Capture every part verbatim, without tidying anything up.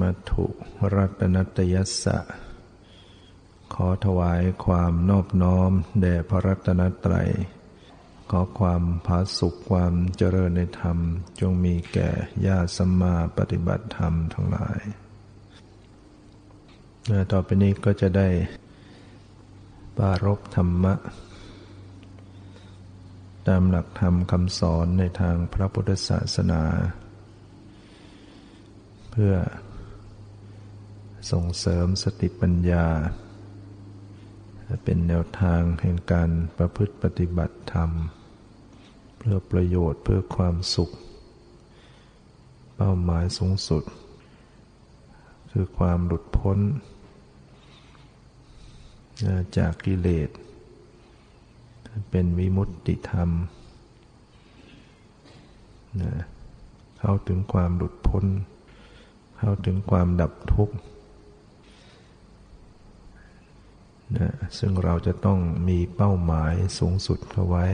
มัทธุรัตนัตยัสสะขอถวายความนอบน้อมแด่พระรัตนตรัยขอความผาสุกความเจริญในธรรมจงมีแก่ญาติสัมมาปฏิบัติธรรมทั้งหลายต่อไปนี้ก็จะได้ปารภธรรมะตามหลักธรรมคำสอนในทางพระพุทธศาสนาเพื่อส่งเสริมสติปัญญาเป็นแนวทางแห่งการประพฤติปฏิบัติธรรมเพื่อประโยชน์เพื่อความสุขเป้าหมายสูงสุดคือความหลุดพ้นจากกิเลสเป็นวิมุตติธรรมเข้าถึงความหลุดพ้นเข้าถึงความดับทุกข์นะซึ่งเราจะต้องมีเป้าหมายสูงสุดเอาไว้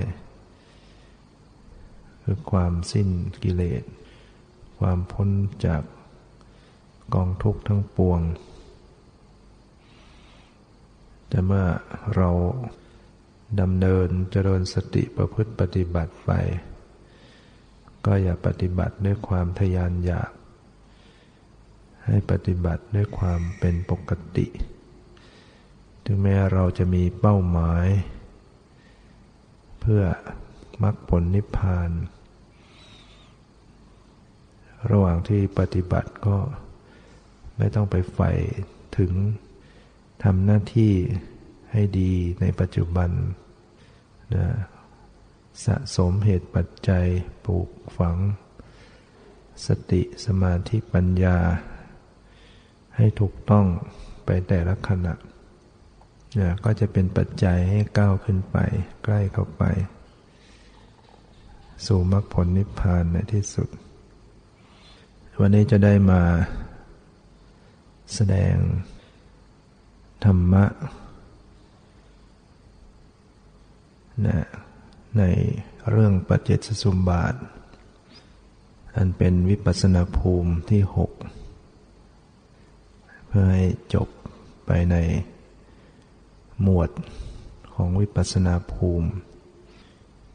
คือความสิ้นกิเลสความพ้นจากกองทุกข์ทั้งปวงแต่เมื่อเราดำเนินเจริญสติประพฤติปฏิบัติไปก็อย่าปฏิบัติด้วยความทะยานอยากให้ปฏิบัติด้วยความเป็นปกติถึงแม้เราจะมีเป้าหมายเพื่อมรรคผลนิพพานระหว่างที่ปฏิบัติก็ไม่ต้องไปใฝ่ถึงทำหน้าที่ให้ดีในปัจจุบันนะสะสมเหตุปัจจัยปลูกฝังสติสมาธิปัญญาให้ถูกต้องไปแต่ละขณะนะก็จะเป็นปัจจัยให้ก้าวขึ้นไปใกล้เข้าไปสู่มรรคผลนิพพานในที่สุดวันนี้จะได้มาแสดงธรรมะนะในเรื่องปัจเจกสมบาทอันเป็นวิปัสสนาภูมิที่หกเพื่อให้จบไปในหมวดของวิปัสสนาภูมิ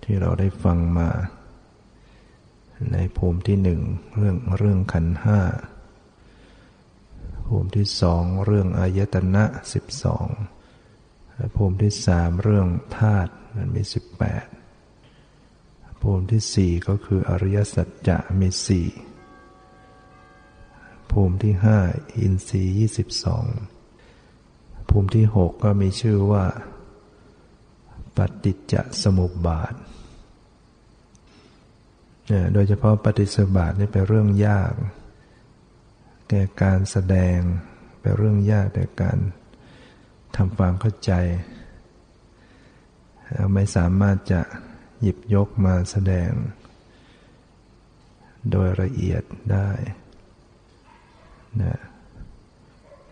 ที่เราได้ฟังมาในภูมิที่หนึ่งเรื่องเรื่องขันธ์ห้าภูมิที่สองเรื่องอายตนะสิบสองภูมิที่สามเรื่องธาตุมันมีสิบแปดภูมิที่สี่ก็คืออริยสัจจะมีสี่ภูมิที่ห้าอินทรีย์ยี่สิบสองภูมิที่หกก็มีชื่อว่าปฏิจจสมุปบาทโดยเฉพาะปฏิจจสมุปบาทนี่เป็นเรื่องยากแก่การแสดงเป็นเรื่องยากแต่การทำความเข้าใจเราไม่สามารถจะหยิบยกมาแสดงโดยละเอียดได้นะ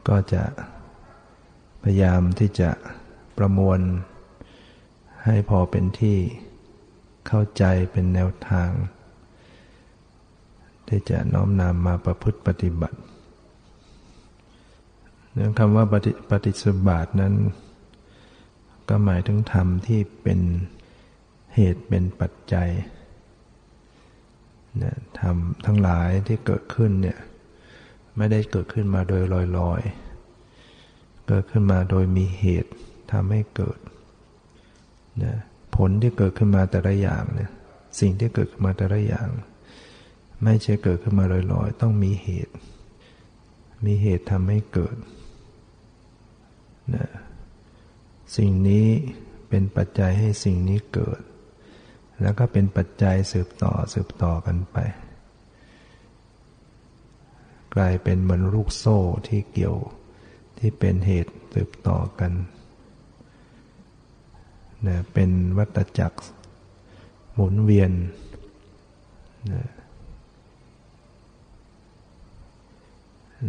ก็จะพยายามที่จะประมวลให้พอเป็นที่เข้าใจเป็นแนวทางที่จะน้อมนำมาประพฤติปฏิบัติเรื่องคำว่าปฏิจจสมุปบาทนั้นก็หมายถึงธรรมที่เป็นเหตุเป็นปัจจัยเนี่ยธรรมทั้งหลายที่เกิดขึ้นเนี่ยไม่ได้เกิดขึ้นมาโดยลอยๆเกิดขึ้นมาโดยมีเหตุทำให้เกิดเนี่ยผลที่เกิดขึ้นมาแต่ละอย่างเนี่ยสิ่งที่เกิดขึ้นมาแต่ละอย่างไม่ใช่เกิดขึ้นมาลอยๆต้องมีเหตุมีเหตุทำให้เกิดนะสิ่งนี้เป็นปัจจัยให้สิ่งนี้เกิดแล้วก็เป็นปัจจัยสืบต่อสืบต่อกันไปกลายเป็นเหมือนลูกโซ่ที่เกี่ยวที่เป็นเหตุสืบต่อกันนะเป็นวัฏจักรหมุนเวียนน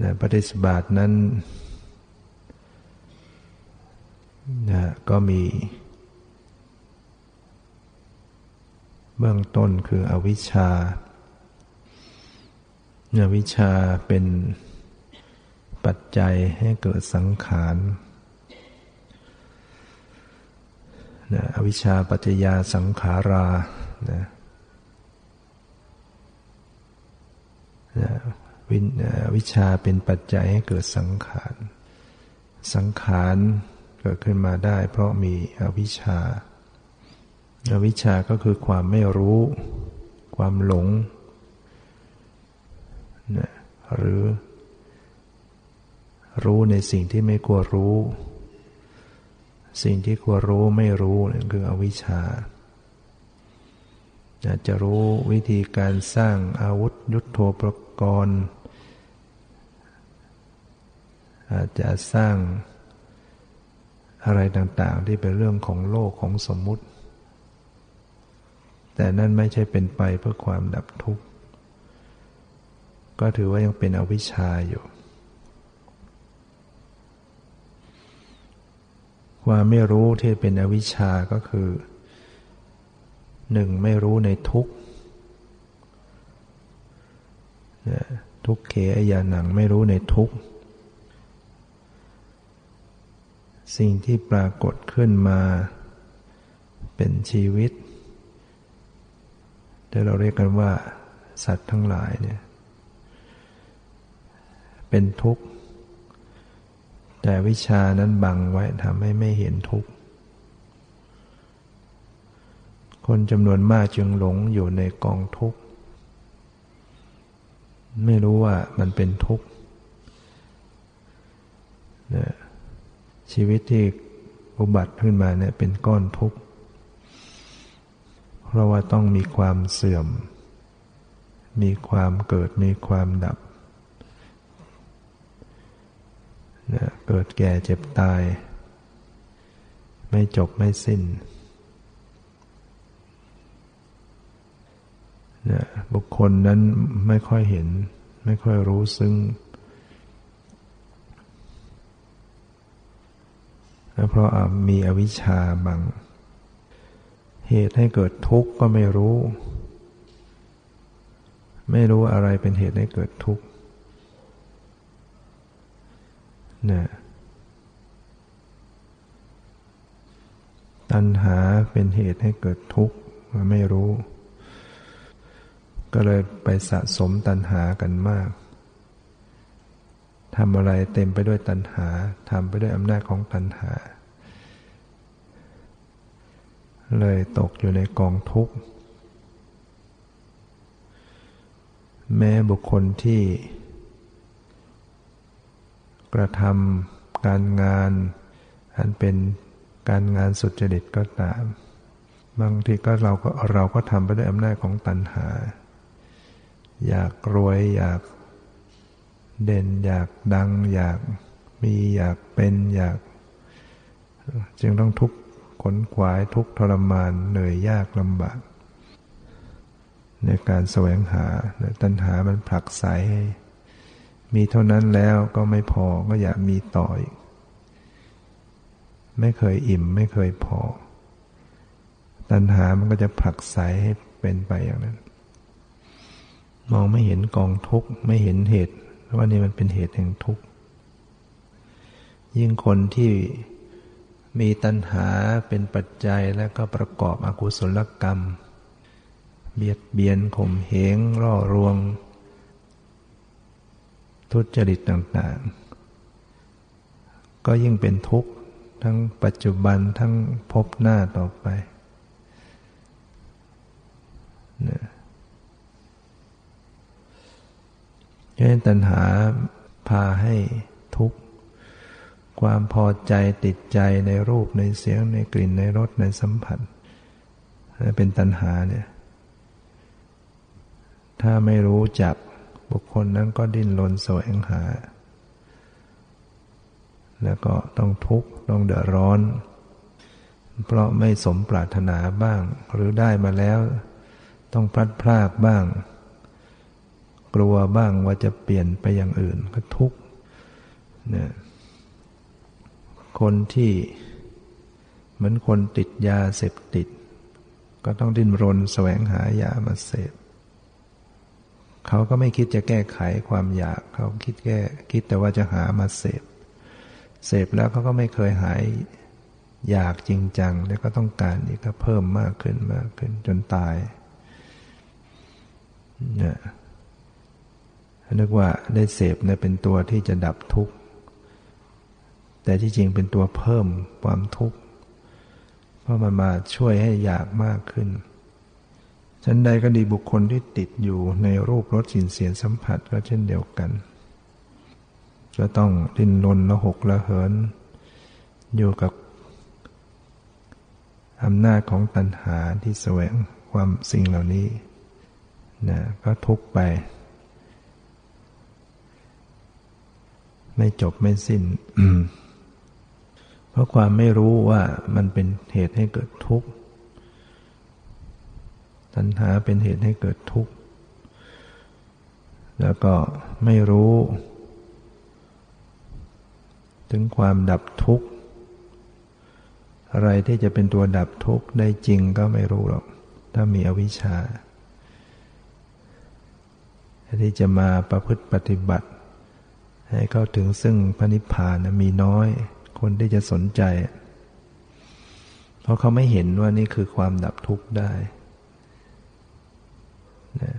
ะปฏิจจสมุปบาทนั้นนะก็มีเบื้องต้นคืออวิชชาอวิชชาเป็น ปัจจัยให้เกิดสังขารนะอวิชชาปัจจยาสังขารานะนะวิอวิชชาเป็นปัจจัยให้เกิดสังขารสังขารเกิดขึ้นมาได้เพราะมีอวิชชาอวิชชาก็คือความไม่รู้ความหลงนะหรือรู้ในสิ่งที่ไม่ควรรู้สิ่งที่ควรรู้ไม่รู้นั่นคืออวิชชาจะรู้วิธีการสร้างอาวุธยุทโธปกรณ์อาจจะสร้างอะไรต่างๆที่เป็นเรื่องของโลกของสมมุติแต่นั่นไม่ใช่เป็นไปเพื่อความดับทุกข์ก็ถือว่ายังเป็นอวิชชาอยู่ความไม่รู้ที่เป็นอวิชชาก็คือหนึ่งไม่รู้ในทุกข์ทุกเขอยาหนังไม่รู้ในทุกข์สิ่งที่ปรากฏขึ้นมาเป็นชีวิตที่เราเรียกกันว่าสัตว์ทั้งหลายเนี่ยเป็นทุกข์แต่วิชานั้นบังไว้ทำให้ไม่เห็นทุกข์คนจำนวนมากจึงหลงอยู่ในกองทุกข์ไม่รู้ว่ามันเป็นทุกข์เนี่ยชีวิตที่อุบัติขึ้นมาเนี่ยเป็นก้อนทุกข์เพราะว่าต้องมีความเสื่อมมีความเกิดมีความดับเนี่ยเกิดแก่เจ็บตายไม่จบไม่สิ้นเนี่ยบุคคลนั้นไม่ค่อยเห็นไม่ค่อยรู้ซึ้งเพราะมีอวิชชาบังเหตุให้เกิดทุกข์ก็ไม่รู้ไม่รู้อะไรเป็นเหตุให้เกิดทุกข์นะตัณหาเป็นเหตุให้เกิดทุกข์ไม่รู้ก็เลยไปสะสมตัณหากันมากทำอะไรเต็มไปด้วยตัณหาทำไปด้วยอำนาจของตัณหาเลยตกอยู่ในกองทุกข์แม้บุคคลที่กระทำการงานอันเป็นการงานสุจริตก็ตามบางทีก็เราก็เราก็ทำไปด้วยอำนาจของตัณหาอยากรวยอยากเด่นอยากดังอยากมีอยากเป็นอยากจึงต้องทุกข์ขนขวายทุกข์ทรมานเหนื่อยยากลำบากในการแสวงหาตัณหามันผลักไสให้มีเท่านั้นแล้วก็ไม่พอก็อยากมีต่ออีกไม่เคยอิ่มไม่เคยพอตัณหามันก็จะผลักไสให้เป็นไปอย่างนั้นมองไม่เห็นกองทุกข์ไม่เห็นเหตุว่านี่มันเป็นเหตุแห่งทุกข์ยิ่งคนที่มีตัณหาเป็นปัจจัยและก็ประกอบอกุศลกรรมเบียดเบียนข่มเหงล่อลวงทุจริตต่างๆก็ยิ่งเป็นทุกข์ทั้งปัจจุบันทั้งภพหน้าต่อไปนะฉะนั้นตัณหาพาให้ทุกข์ความพอใจติดใจในรูปในเสียงในกลิ่นในรสในสัมผัสเป็นตัณหาเนี่ยถ้าไม่รู้จักบุคคลนั้นก็ดิ้นรนแสวงหาแล้วก็ต้องทุกข์ต้องเดือดร้อนเพราะไม่สมปรารถนาบ้างหรือได้มาแล้วต้องพลัดพรากบ้างกลัวบ้างว่าจะเปลี่ยนไปอย่างอื่นก็ทุกข์เนี่ยคนที่เหมือนคนติดยาเสพติดก็ต้องดิ้นรนแสวงหายามาเสพ เขาก็ไม่คิดจะแก้ไขความอยากเขาคิดแก้คิดแต่ว่าจะหามาเสพเสพแล้วเขาก็ไม่เคยหายอยากจริงจังแล้วก็ต้องการอีกก็เพิ่มมากขึ้นมากขึ้นจนตายเนี่ยนึกว่าได้เสพเนี่ยเป็นตัวที่จะดับทุกข์แต่ที่จริงเป็นตัวเพิ่มความทุกข์เพราะมันมาช่วยให้อยากมากขึ้นฉันใดก็ดีบุคคลที่ติดอยู่ในรูปรสกลิ่นเสียงสัมผัสก็เช่นเดียวกันก็ต้องดิ้นรนละหกละเหินอยู่กับอำนาจของตัณหาที่แสวงความสิ่งเหล่านี้นะก็ทุกข์ไปไม่จบไม่สิ้น เพราะความไม่รู้ว่ามันเป็นเหตุให้เกิดทุกข์ตัณหาเป็นเหตุให้เกิดทุกข์แล้วก็ไม่รู้ถึงความดับทุกข์อะไรที่จะเป็นตัวดับทุกข์ได้จริงก็ไม่รู้หรอกถ้ามีอวิชชาที่จะมาประพฤติปฏิบัติให้เข้าถึงซึ่งพระนิพพานมีน้อยคนที่จะสนใจเพราะเขาไม่เห็นว่านี่คือความดับทุกข์ได้นะ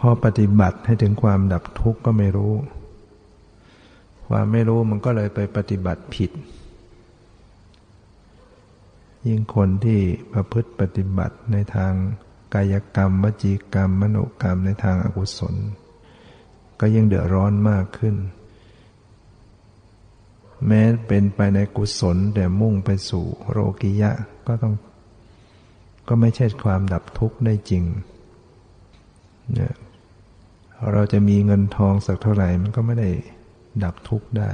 ข้อปฏิบัติให้ถึงความดับทุกข์ก็ไม่รู้ความไม่รู้มันก็เลยไปปฏิบัติผิดยิ่งคนที่ประพฤติปฏิบัติในทางกายกรรมวจีกรรมมโนกรรมในทางอกุศลก็ยิ่งเดือดร้อนมากขึ้นแม้เป็นไปในกุศลแต่มุ่งไปสู่โลกิยะก็ต้องก็ไม่ใช่ความดับทุกข์ได้จริงเนี่ยเราจะมีเงินทองสักเท่าไหร่มันก็ไม่ได้ดับทุกข์ได้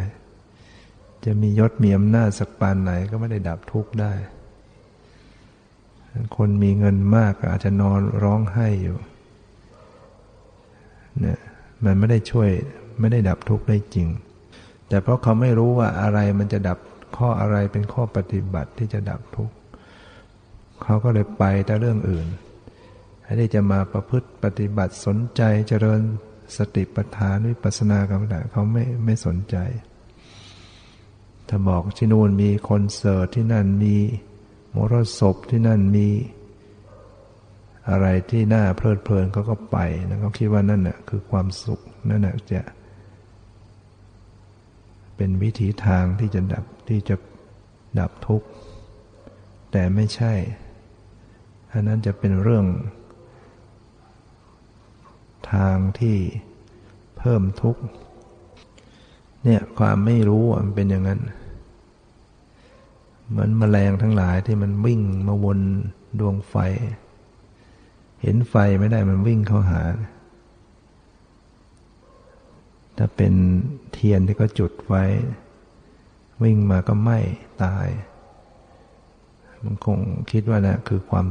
จะมียศมีอำนาจสักปานไหนก็ไม่ได้ดับทุกข์ได้คนมีเงินมากอาจจะนอนร้องไห้อยู่เนี่ยมันไม่ได้ช่วยไม่ได้ดับทุกข์ได้จริงแต่เพราะเขาไม่รู้ว่าอะไรมันจะดับข้ออะไรเป็นข้อปฏิบัติที่จะดับทุกข์เขาก็เลยไปแต่เรื่องอื่นให้ได้จะมาประพฤติปฏิบัติสนใจเจริญสติปัฏฐานวิปัสสนากรรมฐานเขาไม่ไม่สนใจถ้าบอกที่นู่นมีคอนเสิร์ตที่นั่นมีมรสพที่นั่นมีอะไรที่น่าเพลิดเพลินเขาก็ไปนะเขาคิดว่านั่นน่ะคือความสุขนั่นน่ะจะเป็นวิถีทางที่จะดับที่จะดับทุกข์แต่ไม่ใช่อันนั้นจะเป็นเรื่องทางที่เพิ่มทุกข์เนี่ยความไม่รู้มันเป็นอย่างนั้นเหมือนแมลงทั้งหลายที่มันวิ่งมาวนดวงไฟเห็นไฟไม่ได้มันวิ่งเข้าหาถ้าเป็นเทียนที่ก็จุดไว้วิ่งมาก็ไหม้ตายมันคงคิดว่านะคือความ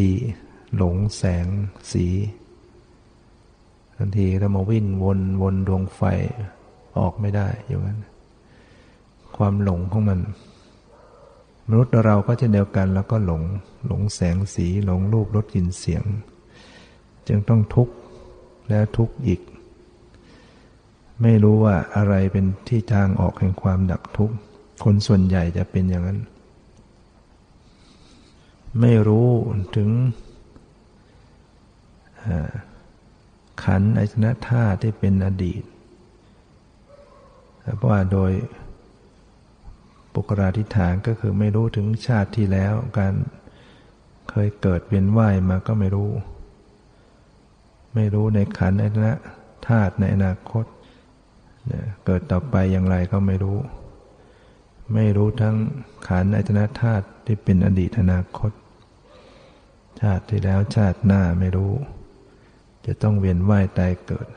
ดีหลงแสงสีทันทีเรามาวิ่งวนวนดวงไฟออกไม่ได้อย่างนั้นความหลงของมันมนุษย์เราก็เช่นเดียวกันแล้วก็หลงหลงแสงสีหลงรูปรสกลิ่นเสียงจึงต้องทุกข์และทุกข์อีกไม่รู้ว่าอะไรเป็นที่ทางออกแห่งความดับทุกข์คนส่วนใหญ่จะเป็นอย่างนั้นไม่รู้ถึงขันธ์อายตนะธาตุที่เป็นอดีตเพราะว่าโดยปุกราธิฐานก็คือไม่รู้ถึงชาติที่แล้วการเคยเกิดเวียนว่ายมาก็ไม่รู้ไม่รู้ในขันธ์อายตนะธาตุในอนาคตเกิดต่อไปอย่างไรก็ไม่รู้ไม่รู้ทั้งขันธ์อายตนะธาตุที่เป็นอดีตอนาคตชาติที่แล้วชาติหน้าไม่รู้จะต้องเวียนว่ายตายเกิด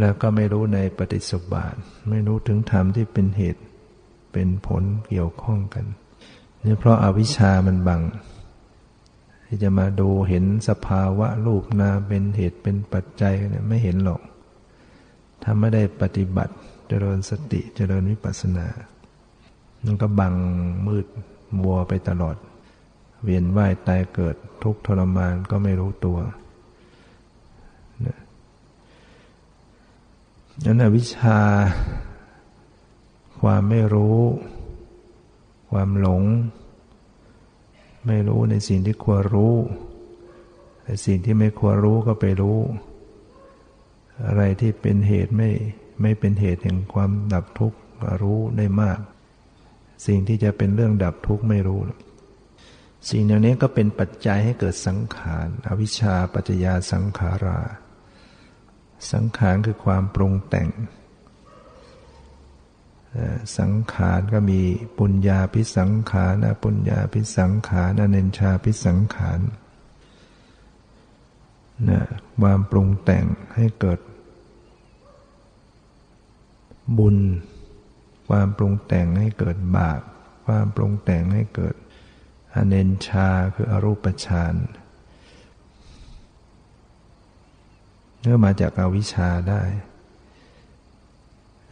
แล้วก็ไม่รู้ในปฏิจจสมุปบาทไม่รู้ถึงธรรมที่เป็นเหตุเป็นผลเกี่ยวข้องกันนี่เพราะอวิชชามันบังที่จะมาดูเห็นสภาวะรูปนามเป็นเหตุเป็นปัจจัยเนี่ยไม่เห็นหรอกถ้าไม่ได้ปฏิบัติเจริญสติเจริญวิปัสสนามันก็บังมืดมัวไปตลอด เวียนว่ายตายเกิดทุกข์ทรมานก็ไม่รู้ตัวนั้นอวิชชาความไม่รู้ความหลงไม่รู้ในสิ่งที่ควรรู้แต่สิ่งที่ไม่ควรรู้ก็ไปรู้อะไรที่เป็นเหตุไม่ไม่เป็นเหตุแห่งความดับทุกข์รู้ได้มากสิ่งที่จะเป็นเรื่องดับทุกข์ไม่รู้สิ่งเหล่านี้ก็เป็นปัจจัยให้เกิดสังขารอวิชชาปัจจยาสังขาราสังขารคือความปรุงแต่งสังขารก็มีปุญญาภิสังขารอปุญญาภิสังขารอเนญชาภิสังขารนะความปรุงแต่งให้เกิดบุญความปรุงแต่งให้เกิดบาปความปรุงแต่งให้เกิดอเนญชาคืออรูปฌานเนื่องมาจากอวิชชาได้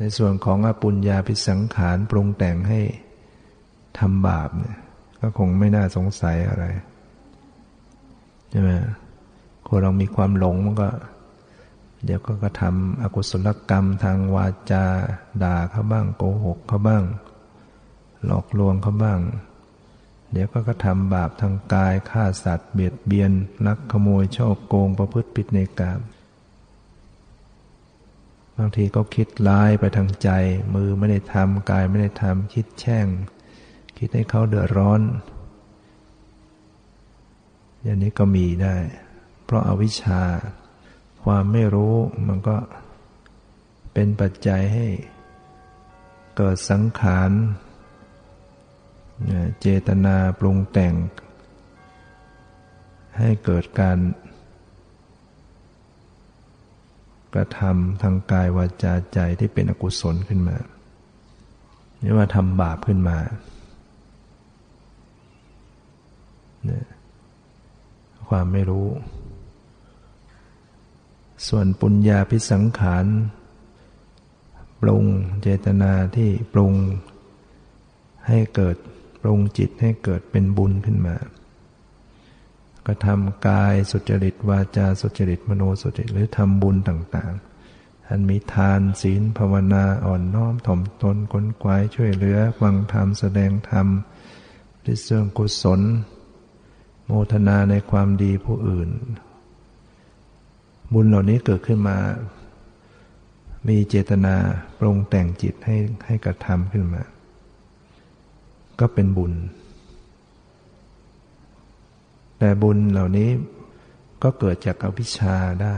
ในส่วนของอปุญญาภิสังขารปรุงแต่งให้ทำบาปเนี่ยก็คงไม่น่าสงสัยอะไรใช่ไหมคนเรามีความหลงมันก็เดี๋ยวก็กระทำอกุศลกรรมทางวาจาด่าเขาบ้างโกหกเขาบ้างหลอกลวงเขาบ้างเดี๋ยวก็กระทำบาปทางกายฆ่าสัตว์เบียดเบียนลักขโมยฉ้อโกงประพฤติผิดในกามบางทีก็คิดร้ายไปทางใจมือไม่ได้ทำกายไม่ได้ทำคิดแช่งคิดให้เขาเดือดร้อนอย่างนี้ก็มีได้เพราะอวิชชาความไม่รู้มันก็เป็นปัจจัยให้เกิดสังขารเจตนาปรุงแต่งให้เกิดการกระทำทางกายวาจาใจที่เป็นอกุศลขึ้นมาหรือว่าทำบาปขึ้นมาความไม่รู้ส่วนปุญญาภิสังขารปรุงเจตนาที่ปรุงให้เกิดปรุงจิตให้เกิดเป็นบุญขึ้นมากระทำกายสุจริตวาจาสุจริตมโนสุจริตหรือทำบุญต่างๆอันมีทานศีลภาวนาอ่อนน้อมถ่อมตนค้นคว้าช่วยเหลือฟังธรรมแสดงธรรมที่เสื่องกุศลโมทนาในความดีผู้อื่นบุญเหล่านี้เกิดขึ้นมามีเจตนาปรุงแต่งจิตให้ให้กระทำขึ้นมาก็เป็นบุญแต่บุญเหล่านี้ก็เกิดจากอวิชชาได้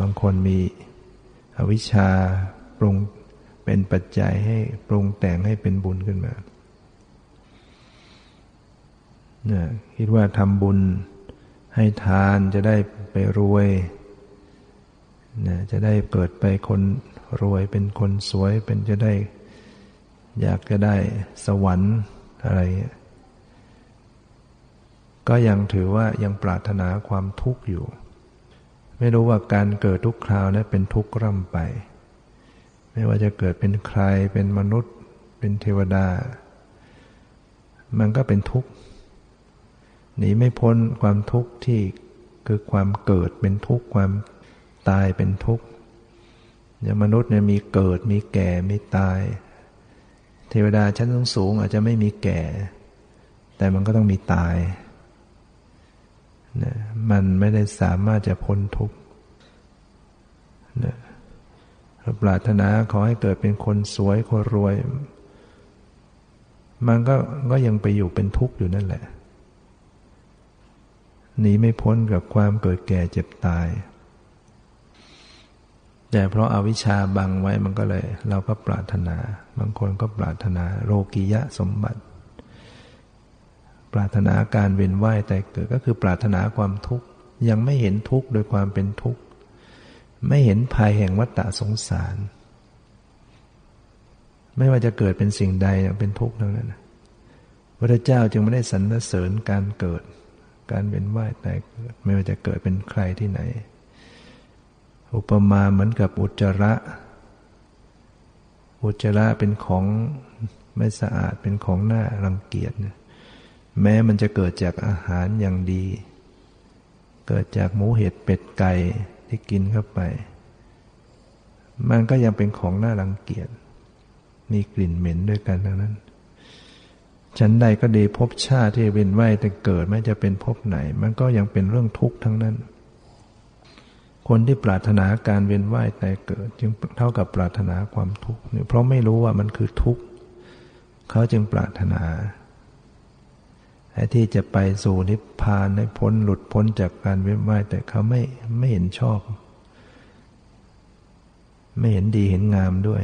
บางคนมีอวิชชาปรุงเป็นปัจจัยให้ปรุงแต่งให้เป็นบุญขึ้นมาคิดว่าทำบุญให้ทานจะได้ไปรวยจะได้เกิดไปคนรวยเป็นคนสวยเป็นจะได้อยากจะได้สวรรค์อะไรก็ยังถือว่ายังปรารถนาความทุกข์อยู่ไม่รู้ว่าการเกิดทุกคราวนั้นเป็นทุกข์ร่ำไปไม่ว่าจะเกิดเป็นใครเป็นมนุษย์เป็นเทวดามันก็เป็นทุกข์หนีไม่พ้นความทุกข์ที่คือความเกิดเป็นทุกข์ความตายเป็นทุกข์อย่างมนุษย์เนี่ยมีเกิดมีแก่มีตายเทวดาชั้นสูงอาจจะไม่มีแก่แต่มันก็ต้องมีตายนะมันไม่ได้สามารถจะพ้นทุกข์นะปรารถนาขอให้เกิดเป็นคนสวยคนรวยมันก็ก็ยังไปอยู่เป็นทุกข์อยู่นั่นแหละหนีไม่พ้นกับความเกิดแก่เจ็บตายแต่เพราะอวิชชาบังไว้มันก็เลยเราก็ปรารถนาบางคนก็ปรารถนาโลกิยะสมบัติปรารถนาการเวียนว่ายตายเกิดก็คือปรารถนาความทุกข์ยังไม่เห็นทุกข์โดยความเป็นทุกข์ไม่เห็นภัยแห่งวัฏฏะสงสารไม่ว่าจะเกิดเป็นสิ่งใดเป็นทุกข์ทั้งนั้นพระพุทธเจ้าจึงไม่ได้สรรเสริญการเกิดการเวียนว่ายตายเกิดไม่ว่าจะเกิดเป็นใครที่ไหนอุปมาเหมือนกับอุจจาระอุจจาระเป็นของไม่สะอาดเป็นของน่ารังเกียจ แม้มันจะเกิดจากอาหารอย่างดีเกิดจากหมูเห็ดเป็ดไก่ที่กินเข้าไปมันก็ยังเป็นของน่ารังเกียจมีกลิ่นเหม็นด้วยกันทั้งนั้นฉันใดก็ดีภพชาติที่เวียนว่ายแต่เกิดไม่จะเป็นภพไหนมันก็ยังเป็นเรื่องทุกข์ทั้งนั้นคนที่ปรารถนาการเวียนว่ายแต่เกิดจึงเท่ากับปรารถนาความทุกข์เพราะไม่รู้ว่ามันคือทุกข์เขาจึงปรารถนาที่จะไปสู่นิพพานให้พ้นหลุดพ้นจากการเวียนว่ายแต่เขาไม่ไม่เห็นชอบไม่เห็นดีเห็นงามด้วย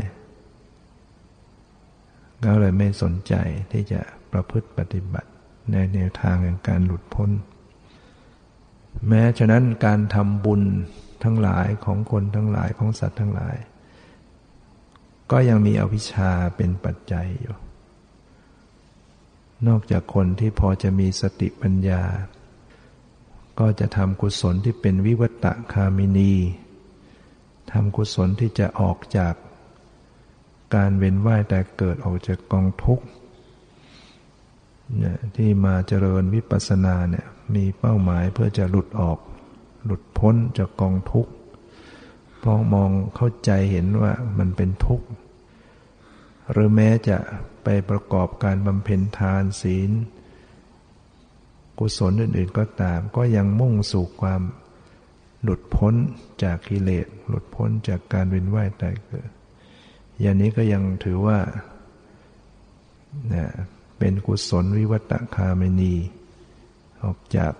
ก็เลยไม่สนใจที่จะประพฤติปฏิบัติในแนวทางแห่งการหลุดพ้นแม้ฉะนั้นการทำบุญทั้งหลายของคนทั้งหลายของสัตว์ทั้งหลายก็ยังมีอวิชชาเป็นปัจจัยอยู่นอกจากคนที่พอจะมีสติปัญญาก็จะทำกุศลที่เป็นวิวัตตคามินีทำกุศลที่จะออกจากการเวียนว่ายแต่เกิดออกจากกองทุกข์เนี่ยที่มาเจริญวิปัสสนาเนี่ยมีเป้าหมายเพื่อจะหลุดออกหลุดพ้นจากกองทุกข์เพราะมองเข้าใจเห็นว่ามันเป็นทุกข์หรือแม้จะไปประกอบการบำเพ็ญทานศีลกุศลอื่นๆก็ตามก็ยังมุ่งสู่ความหลุดพ้นจากกิเลสหลุดพ้นจากการเวียนว่ายตายเกิดอย่างนี้ก็ยังถือว่าเป็นกุศลวิวัตตคามินีออกจาก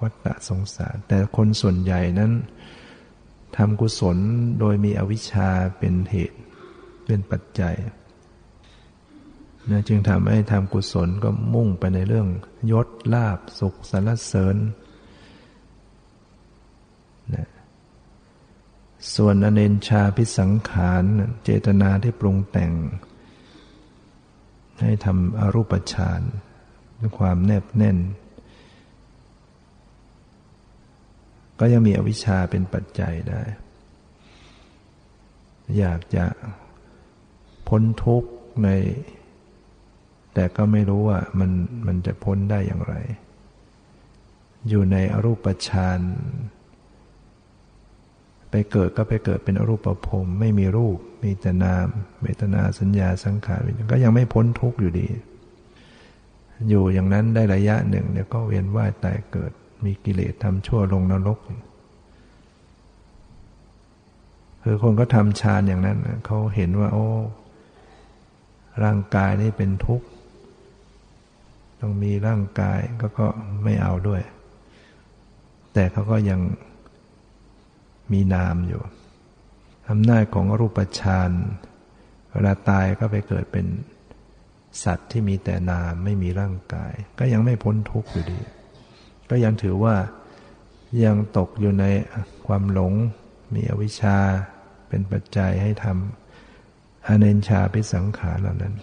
วัฏฏะสงสารแต่คนส่วนใหญ่นั้นทำกุศลโดยมีอวิชชาเป็นเหตุเป็นปัจจัยนะจึงทำให้ทำกุศลก็มุ่งไปในเรื่องยศลาภสุขสรรเสริญนะส่วนอเนนชาพิสังขารเจตนาที่ปรุงแต่งให้ทำอรูปฌานด้วยความแนบแน่นก็ยังมีอวิชชาเป็นปัจจัยได้อยากจะพ้นทุกข์ในแต่ก็ไม่รู้ว่ามันมันจะพ้นได้อย่างไรอยู่ในอรูปฌานไปเกิดก็ไปเกิดเป็นอรูปภพไม่มีรูปมีแต่นามเวทนาสัญญาสังขารก็ยังไม่พ้นทุกข์อยู่ดีอยู่อย่างนั้นได้ระยะหนึ่งเดี๋ยวก็เวียนว่ายตายเกิดมีกิเลสทำชั่วลงนรกคือคนก็ทำฌานอย่างนั้นเขาเห็นว่าโอ้ร่างกายนี่เป็นทุกข์ต้องมีร่างกายก็ก็ไม่เอาด้วยแต่เขาก็ยังมีนามอยู่อำนาจของอรูปฌานเวลาตายก็ไปเกิดเป็นสัตว์ที่มีแต่นามไม่มีร่างกายก็ยังไม่พ้นทุกข์อยู่ดีก็ยังถือว่ายังตกอยู่ในความหลงมีอวิชชาเป็นปัจจัยให้ทำอเนนชาพิสังขารเหล่านั้น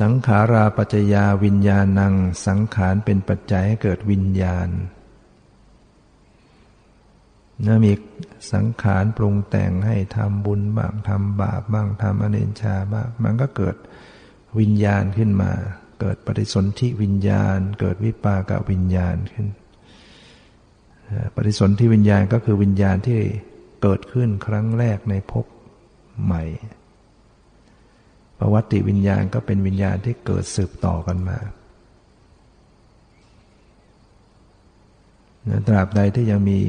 สังขาราปัจจยาวิญญาณังสังขารเป็นปัจจัยให้เกิดวิญญาณนะมีสังขารปรุงแต่งให้ทำบุญบ้างทำบาปบ้างทำอเนนชาบ้างมันก็เกิดวิญญาณขึ้นมาเกิดปฏิสนธิวิญญาณเกิดวิปากวิญญาณขึ้นปฏิสนธิวิญญาณก็คือวิญญาณที่เกิดขึ้นครั้งแรกในภพใหม่ปวัตติวิญญาณก็เป็นวิญญาณที่เกิดสืบต่อกันมาตราบใดที่ยังมี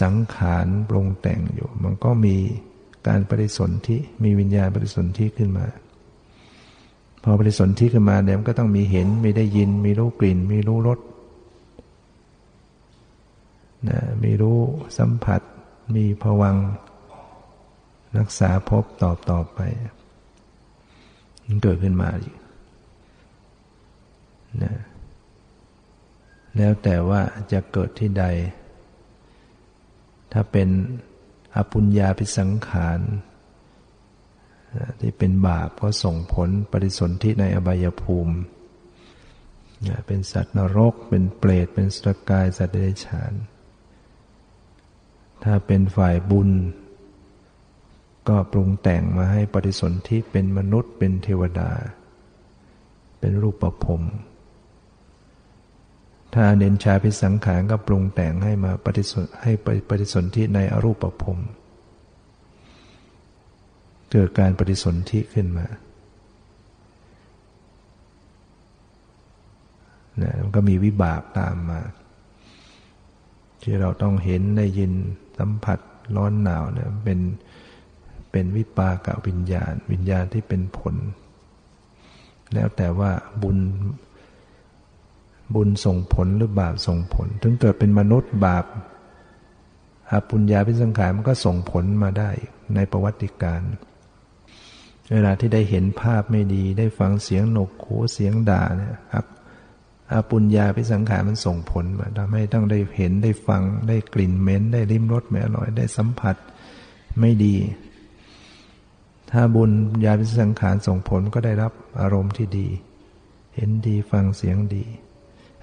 สังขารปรุงแต่งอยู่มันก็มีการปฏิสนธิมีวิญญาณปฏิสนธิขึ้นมาพอปฏิสนธิขึ้นมาเนี่ยมันก็ต้องมีเห็นมีได้ยินมีรู้กลิ่นมีรู้รสนะมีรู้สัมผัสมีภวังค์รักษาภพต่อต่อไปมันเกิดขึ้นมาอีกนะแล้วแต่ว่าจะเกิดที่ใดถ้าเป็นอปุญญาพิสังขารที่เป็นบาปก็ส่งผลปฏิสนธิในอบายภูมิเป็นสัตว์นรกเป็นเปรตเป็นสุรกายสัตว์เดรัจฉานถ้าเป็นฝ่ายบุญก็ปรุงแต่งมาให้ปฏิสนธิเป็นมนุษย์เป็นเทวดา เป็นรูปประพรมถ้าเน้นชาพิสังขารก็ปรุงแต่งให้มาปฏิสนธิให้ปฏิสนธิในอรูปประพรมเกิดการปฏิสนธิขึ้นมานะมันก็มีวิบากตามมาที่เราต้องเห็นได้ยินสัมผัสร้อนหนาวเนี่ยเป็นเป็นวิปากวิญญาณวิญญาณที่เป็นผลแล้วแต่ว่าบุญบุญส่งผลหรือบาปส่งผลถึงเกิดเป็นมนุษย์บาปอปุญญาพิสังขารมันก็ส่งผลมาได้ในประวัติการเวลาที่ได้เห็นภาพไม่ดีได้ฟังเสียงหนวกหูเสียงด่าเนี่ยครับอปุญญาพิสังขารมันส่งผลมาทำให้ต้องได้เห็นได้ฟังได้กลิ่นเหม็นได้ลิ้มรสไม่อร่อยได้สัมผัสไม่ดีถ้าบุญญาพิสังขารส่งผลก็ได้รับอารมณ์ที่ดีเห็นดีฟังเสียงดี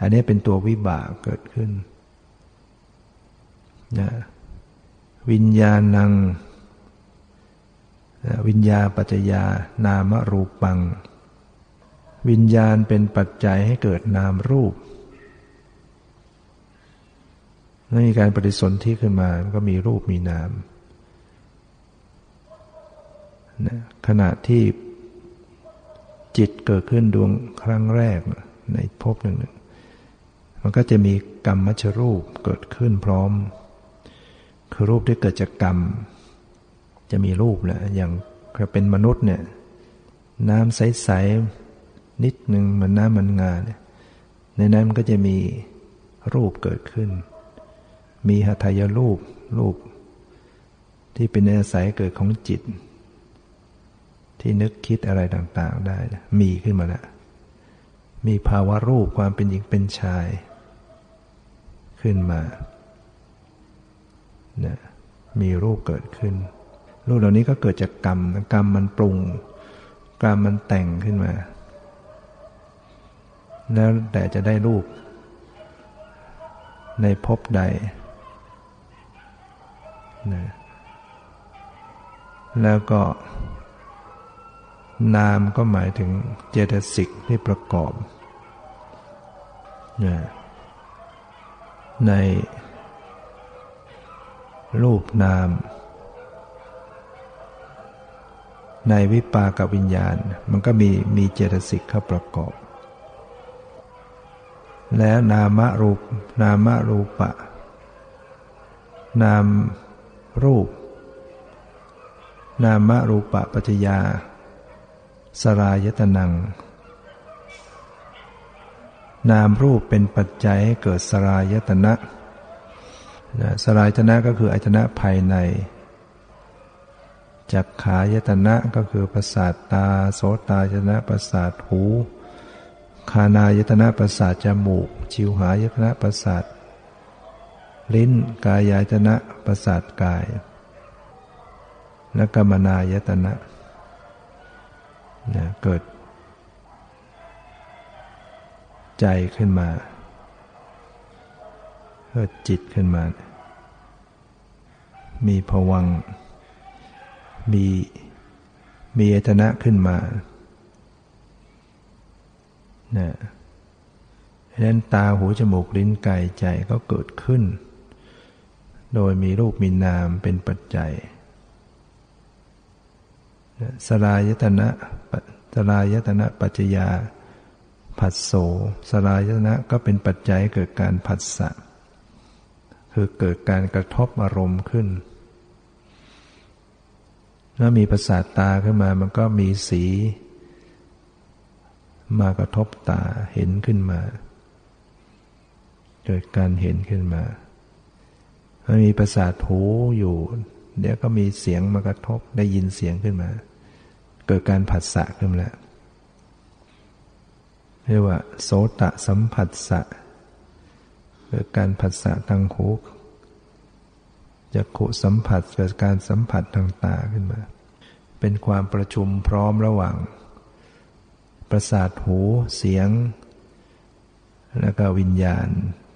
อันนี้เป็นตัววิบากเกิดขึ้นนะวิญญาณังนะวิญญาปัจจยานามรูปังวิญญาณเป็นปัจจัยให้เกิดนามรูปเมื่อมีการปฏิสนธิขึ้นมาก็มีรูปมีนามนะขณะที่จิตเกิดขึ้นดวงครั้งแรกในภพหนึ่งมันก็จะมีกรรมมัชรูปเกิดขึ้นพร้อมคือรูปที่เกิดจากกรรมจะมีรูปแหละอย่างเป็นมนุษย์เนี่ยน้ำใสๆนิดหนึ่งเหมือนน้ำมันงาเนี่ยในนั้นมันก็จะมีรูปเกิดขึ้นมีหทัยรูปรูปที่เป็นอาศัยเกิดของจิตที่นึกคิดอะไรต่างๆได้มีขึ้นมาแล้วมีภาวะรูปความเป็นหญิงเป็นชายขึ้นมานะมีรูปเกิดขึ้นรูปเหล่านี้ก็เกิดจากกรรมกรรมมันปรุงกรรมมันแต่งขึ้นมาแล้วแต่จะได้รูปในภพใดนะแล้วก็นามก็หมายถึงเจตสิกที่ประกอบนะในรูปนามในวิปากวิญญาณมันก็มีมีเจตสิกเข้าประกอบแล้วนามรูปนามรูปะนามรูปนามรูปะปัจจยาสลายตนังนามรูปเป็นปัจจัยให้เกิดสลายตนะนะสลายตนะก็คืออายตนะภายในจักขายตนะก็คือประสาทตาโสตายตนะประสาทหูคานายตนะประสาทจมูกชิวหายตนะประสาทลิ้นกายายตนะประสาทกายและกามนายตนะนะเกิดใจขึ้นมาเกิดจิตขึ้นมามีภวังค์มีมีอายตนะขึ้นมานะดังนั้นตาหูจมูกลิ้นกายใจก็เกิดขึ้นโดยมีรูปมีนามเป็นปัจจัยสลายตนะสลายตนะปัจจยาผัสโสสลายตนะก็เป็นปัจจัยเกิดการผัสสะคือเกิดการกระทบอารมณ์ขึ้นถ้ามีประสาทตาขึ้นมามันก็มีสีมากระทบตาเห็นขึ้นมาเกิดการเห็นขึ้นมาถ้ามีประสาทหูอยู่เดี๋ยวก็มีเสียงมากระทบได้ยินเสียงขึ้นมาเกิดการผัสสะขึ้นมาแล้วเรียกว่าโสตสัมผัสสะเกิดการผัสสะทางหูจักขุสัมผัสเกิดการสัมผัสทางตาขึ้นมาเป็นความประชุมพร้อมระหว่างประสาทหูเสียงแล้วก็วิญญาณ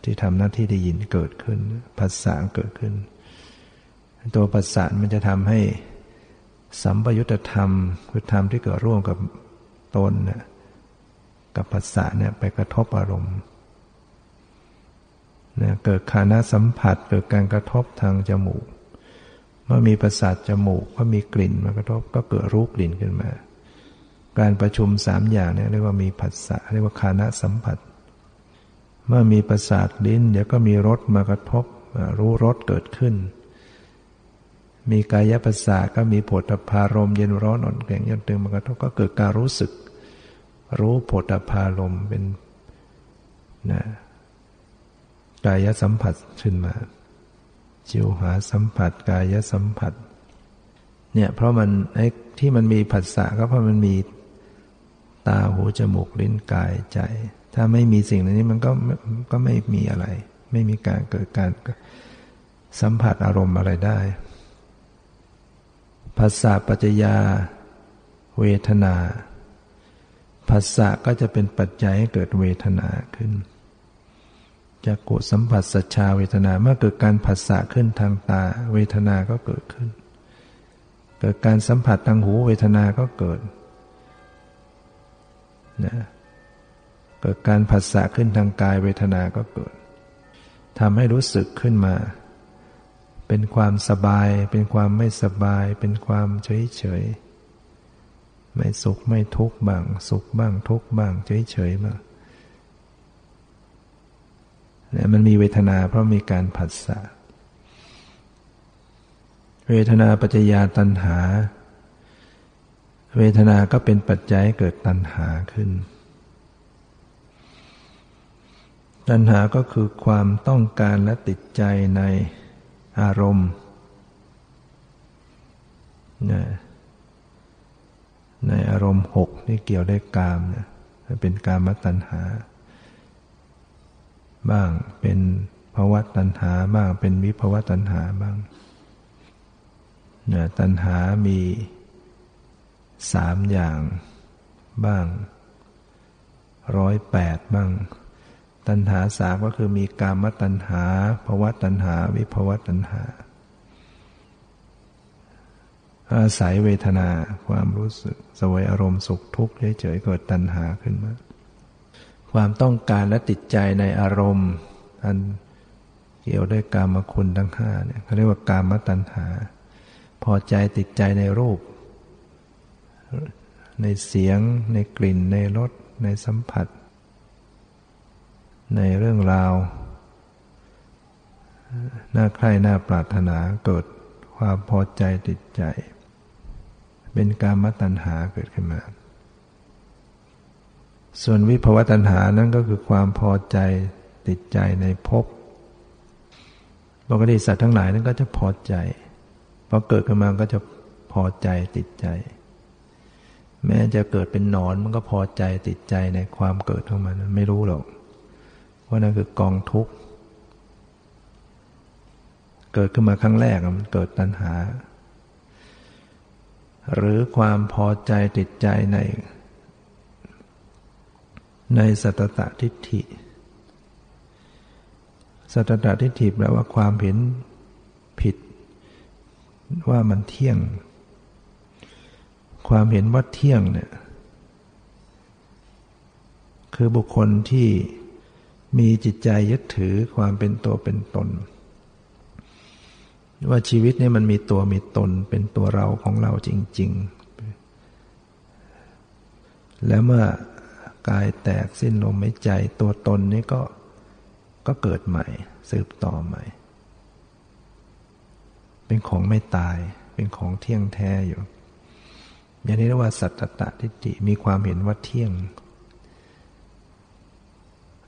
ที่ทำหน้าที่ได้ยินเกิดขึ้นผัสสะเกิดขึ้นตัวผัสสะมันจะทำให้สัมปยุตธรรมคือธรรมที่เกิดร่วมกับตน กับผัสสะเนี่ยไปกระทบอารมณ์นะเกิดคานะสัมผัสเกิดการกระทบทางจมูกเมื่อมีประสาทจมูกก็มีกลิ่นมากระทบก็เกิดรู้กลิ่นขึ้นมาการประชุมสามอย่างเนี่ยเรียกว่ามีผัสสะเรียกว่าคานะสัมผัสเมื่อมีประสาทลิ้นเดี๋ยวก็มีรสมากระทบรู้รสเกิดขึ้นมีกายประสาทก็มีโผฏฐัพพารมณ์เย็นร้อนอ่อนแข็งเย็นตึงมากระทบก็เกิดการรู้สึกรู้โผฏฐัพพารมณ์เป็นนะกายสัมผัสขึ้นมาจิวหาสัมผัสกายสัมผัสเนี่ยเพราะมันไอ้ที่มันมีผัสสะก็เพราะมันมีตาหูจมูกลิ้นกายใจถ้าไม่มีสิ่งเหล่านี้มันก็ก็ไม่มีอะไรไม่มีการเกิดการสัมผัสอารมณ์อะไรได้ผัสสะปัจจยาเวทนาผัสสะก็จะเป็นปัจจัยให้เกิดเวทนาขึ้นจักขุสัมผัสสัจฉาเวทนาเมื่อเกิดการผัสสะขึ้นทางตาเวทนาก็เกิดขึ้นเกิดการสัมผัสทางหูเวทนาก็เกิดนะเกิดการผัสสะขึ้นทางกายเวทนาก็เกิดทำให้รู้สึกขึ้นมาเป็นความสบายเป็นความไม่สบายเป็นความเฉยเฉยไม่สุขไม่ทุกข์บ้างสุขบ้างทุกข์บ้างเฉยเฉยบ้างเนี่ยมันมีเวทนาเพราะมีการผัสสะเวทนาปัจจยาตัณหาเวทนาก็เป็นปัจจัยเกิดตัณหาขึ้นตัณหาก็คือความต้องการและติดใจในอารมณ์นะในอารมณ์หกที่เกี่ยวได้กามนะเป็นกามตัณหาบ้างเป็นภวตัณหาบ้างเป็นวิภวตัณหาบ้างนะตัณหามีสามอย่างบ้างร้อยแปดบ้างตัณหาสามก็คือมีกามตัณหาภวตัณหาวิภวตัณหาอาศัยเวทนาความรู้สึกเสวยอารมณ์สุขทุกข์เฉยๆเกิดตัณหาขึ้นมาความต้องการและติดใจในอารมณ์อันเกี่ยวด้วยกามคุณทั้งห้าเนี่ยเขาเรียกว่ากามตัณหาพอใจติดใจในรูปในเสียงในกลิ่นในรสในสัมผัสในเรื่องราวน่าใคร่น่าปรารถนาเกิดความพอใจติดใจเป็นกามตัณหาเกิดขึ้นมาส่วนวิภวตัณหานั่นก็คือความพอใจติดใจในภพปกติสัตว์ทั้งหลายนั้นก็จะพอใจพอเกิดขึ้นมาก็จะพอใจติดใจแม้จะเกิดเป็นหนอนมันก็พอใจติดใจในความเกิดของมันไม่รู้หรอกว่านั่นคือกองทุกข์เกิดขึ้นมาครั้งแรกมันเกิดตัณหาหรือความพอใจติดใจในในสัตตทิฏฐิสัตตทิฏฐิแปลว่าความเห็นผิดว่ามันเที่ยงความเห็นว่าเที่ยงเนี่ยคือบุคคลที่มีจิตใจยึดถือความเป็นตัวเป็นตนว่าชีวิตนี้มันมีตัวมีตนเป็นตัวเราของเราจริงๆแล้วเมื่อกายแตกสิ้นลมหายใจตัวตนนี้ก็ก็เกิดใหม่สืบต่อใหม่เป็นของไม่ตายเป็นของเที่ยงแท้อยู่อย่างนี้เรียกว่าสัตตทิฏฐิมีความเห็นว่าเที่ยง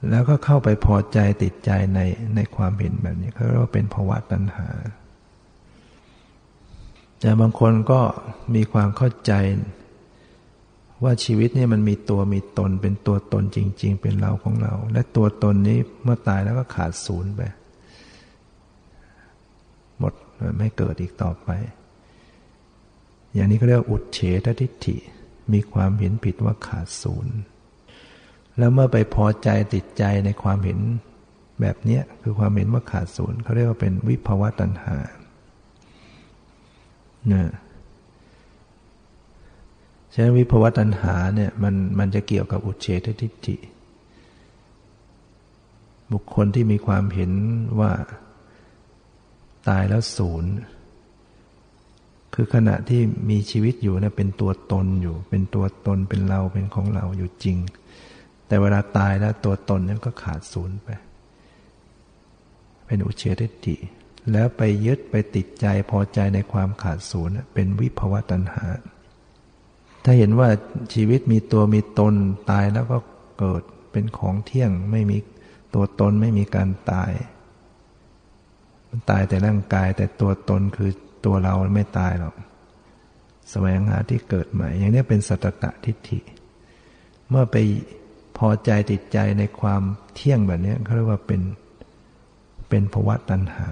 แล้วก็เข้าไปพอใจติดใจในในความเห็นแบบนี้เขาเรียกว่าเป็นภวตัณหาแต่บางคนก็มีความเข้าใจว่าชีวิตนี่มันมีตัวมีตนเป็นตัวตนจริงๆเป็นเราของเราและตัวตนนี้เมื่อตายแล้วก็ขาดศูนย์ไปหมดไม่เกิดอีกต่อไปอย่างนี้เขาเรียกอุดเฉททิฏฐิมีความเห็นผิดว่าขาดศูนย์แล้วเมื่อไปพอใจติดใจในความเห็นแบบนี้คือความเห็นว่าขาดศูนย์เขาเรียกว่าเป็นวิภวตัณหา ฉะนั้นวิภวตัณหาเนี่ยมันมันจะเกี่ยวกับอุเฉททิฏฐิบุคคลที่มีความเห็นว่าตายแล้วศูนย์คือขณะที่มีชีวิตอยู่เนี่ยเป็นตัวตนอยู่เป็นตัวตนเป็นเราเป็นของเราอยู่จริงแต่เวลาตายแล้วตัวตนนั้นก็ขาดศูนย์ไปเป็นอุเฉททิฏฐิแล้วไปยึดไปติดใจพอใจในความขาดศูนย์เป็นวิภวตัณหาถ้าเห็นว่าชีวิตมีตัวมีตนตายแล้วก็เกิดเป็นของเที่ยงไม่มีตัวตนไม่มีการตายมันตายแต่ร่างกายแต่ตัวตนคือตัวเราไม่ตายหรอกแสวงหาที่เกิดใหม่อย่างนี้เป็นสัตตตทิฏฐิเมื่อไปพอใจติดใจในความเที่ยงแบบนี้เขาเรียกว่าเป็นเป็นภวตัณหา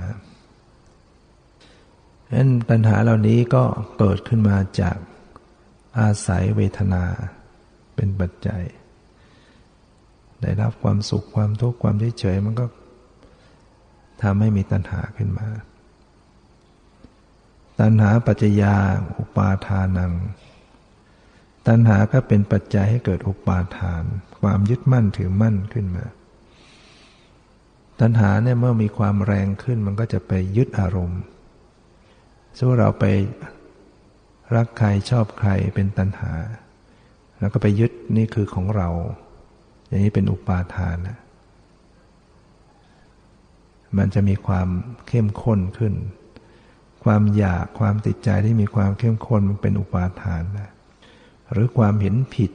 ดังนั้นตัณหาเหล่านี้ก็เกิดขึ้นมาจากอาศัยเวทนาเป็นปัจจัยได้รับความสุขความทุกข์ความเฉยๆมันก็ทำให้มีตัณหาขึ้นมาตัณหาปัจจยาอุปาทานังตัณหาก็เป็นปัจจัยให้เกิดอุปาทานความยึดมั่นถือมั่นขึ้นมาตัณหาเนี่ยเมื่อมีความแรงขึ้นมันก็จะไปยึดอารมณ์ซึ่งเราไปรักใครชอบใครเป็นตัณหาแล้วก็ไปยึดนี่คือของเราอย่างนี้เป็นอุปาทานนะมันจะมีความเข้มข้นขึ้นความอยากความติดใจที่มีความเข้มข้นมันเป็นอุปาทานนะหรือความเห็นผิด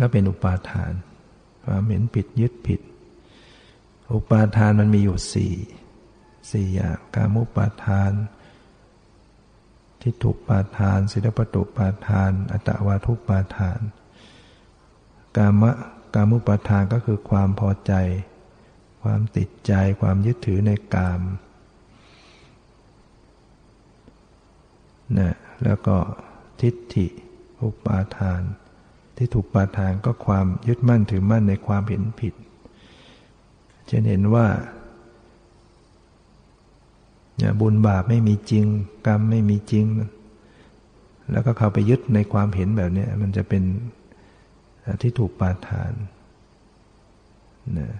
ก็เป็นอุปาทานความเห็นผิดยึดผิดอุปาทานมันมีอยู่สี่สี่อย่างกามุปาทานทิฏฐุปาทานศีลปตุปาทานอัตตวาทุปาทานกามะกามุปาทานก็คือความพอใจความติดใจความยึดถือในกามนะแล้วก็ทิฏฐิอุปาทานทิฏฐุปาทานก็ความยึดมั่นถือมั่นในความเห็นผิดเช่นเห็นว่าบุญบาปไม่มีจริงกรรมไม่มีจริงแล้วก็เข้าไปยึดในความเห็นแบบนี้มันจะเป็นทิฏฐุปาทานนะ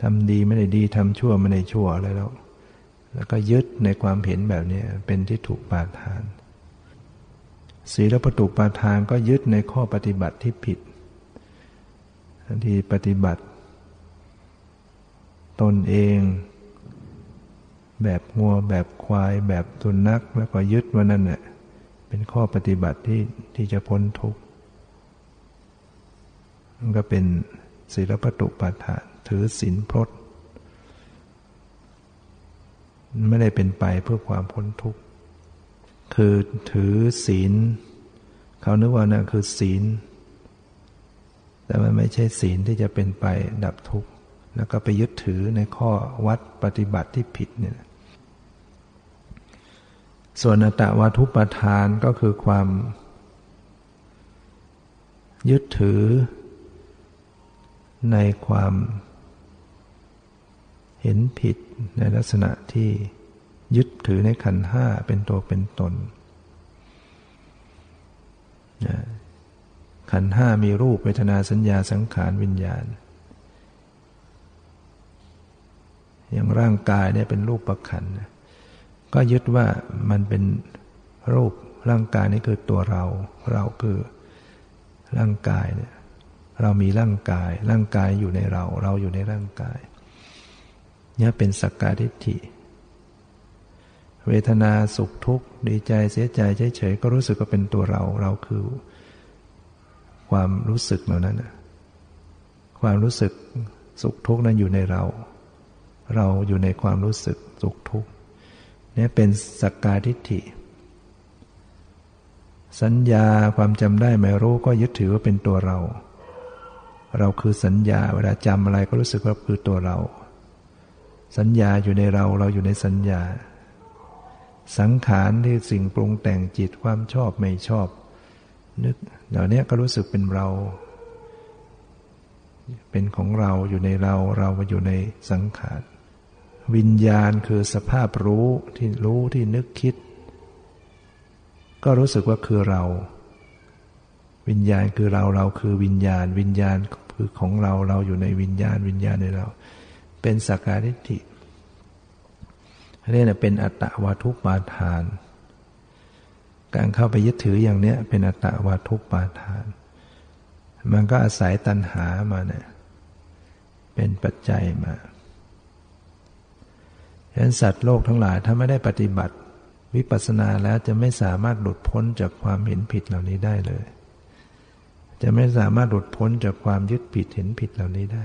ทำดีไม่ได้ดีทำชั่วไม่ได้ชั่วอะไรแล้วแล้วก็ยึดในความเห็นแบบนี้เป็นทิฏฐุปาทานศีลปตุปาทานก็ยึดในข้อปฏิบัติที่ผิดที่ปฏิบัติตนเองแบบงัวแบบควายแบบสุนัขแล้วก็ยึดว่านั่นน่ะเป็นข้อปฏิบัติที่ที่จะพ้นทุกข์มันก็เป็นศีลปตุปาทานถือศีลพรตไม่ได้เป็นไปเพื่อความพ้นทุกข์คือถือศีลเขานึกว่านั่นคือศีลแต่มันไม่ใช่ศีลที่จะเป็นไปดับทุกข์แล้วก็ไปยึดถือในข้อวัดปฏิบัติที่ผิดเนี่ยส่วนอัตตวาทุปาทานก็คือความยึดถือในความเห็นผิดในลักษณะที่ยึดถือในขันธ์ห้าเป็นตัวเป็นตนขันธ์ห้ามีรูปเวทนาสัญญาสังขารวิญญาณอย่างร่างกายเนี่ยเป็นรูปประขันธ์ก็ยึดว่ามันเป็นรูปร่างกายนี่คือตัวเราเราคือร่างกายเนี่ยเรามีร่างกายร่างกายอยู่ในเราเราอยู่ในร่างกายเนี่ยเป็นสักกายทิฏฐิเวทนาสุขทุกข์ดีใจเสียใจเฉยๆก็รู้สึกว่าเป็นตัวเราเราคือความรู้สึกเหล่านั้นนะความรู้สึกสุขทุกข์นั้นอยู่ในเราเราอยู่ในความรู้สึกสุขทุกข์เนี่ยเป็นสักกายทิฏฐิสัญญาความจำได้หมายรู้ก็ยึดถือว่าเป็นตัวเราเราคือสัญญาเวลาจำอะไรก็รู้สึกว่าคือตัวเราสัญญาอยู่ในเราเราอยู่ในสัญญาสังขารที่สิ่งปรุงแต่งจิตความชอบไม่ชอบนึกเหล่านี้ก็รู้สึกเป็นเราเป็นของเราอยู่ในเราเราอยู่ในสังขารวิญญาณคือสภาพรู้ที่รู้ที่นึกคิด ก็รู้สึกว่าคือเราวิญญาณคือเราเราคือวิญญาณวิญญาณคือของเราเราอยู่ในวิญญาณวิญญาณในเราเป็นสักกายทิฏฐิเรียกว่าเป็นอัตตวาทุปาทานการเข้าไปยึดถืออย่างเนี้ยเป็นอัตตวาทุปาทานมันก็อาศัยตัณหามาเนี่ยเป็นปัจจัยมาฉะนั้นสัตว์โลกทั้งหลายถ้าไม่ได้ปฏิบัติวิปัสสนาแล้วจะไม่สามารถหลุดพ้นจากความเห็นผิดเหล่านี้ได้เลยจะไม่สามารถหลุดพ้นจากความยึดผิดเห็นผิดเหล่านี้ได้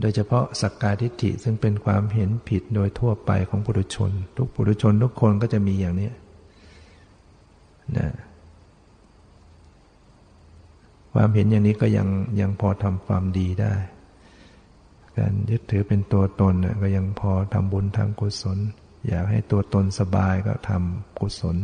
โดยเฉพาะสักกายทิฏฐิซึ่งเป็นความเห็นผิดโดยทั่วไปของปุถุชนทุกปุถุชนทุกคนก็จะมีอย่างนี้นะความเห็นอย่างนี้ก็ยังยังพอทำความดีได้การยึดถือเป็นตัวตนก็ยังพอทำบุญทำกุศลอยากให้ตัวตนสบายก็ทำกุศล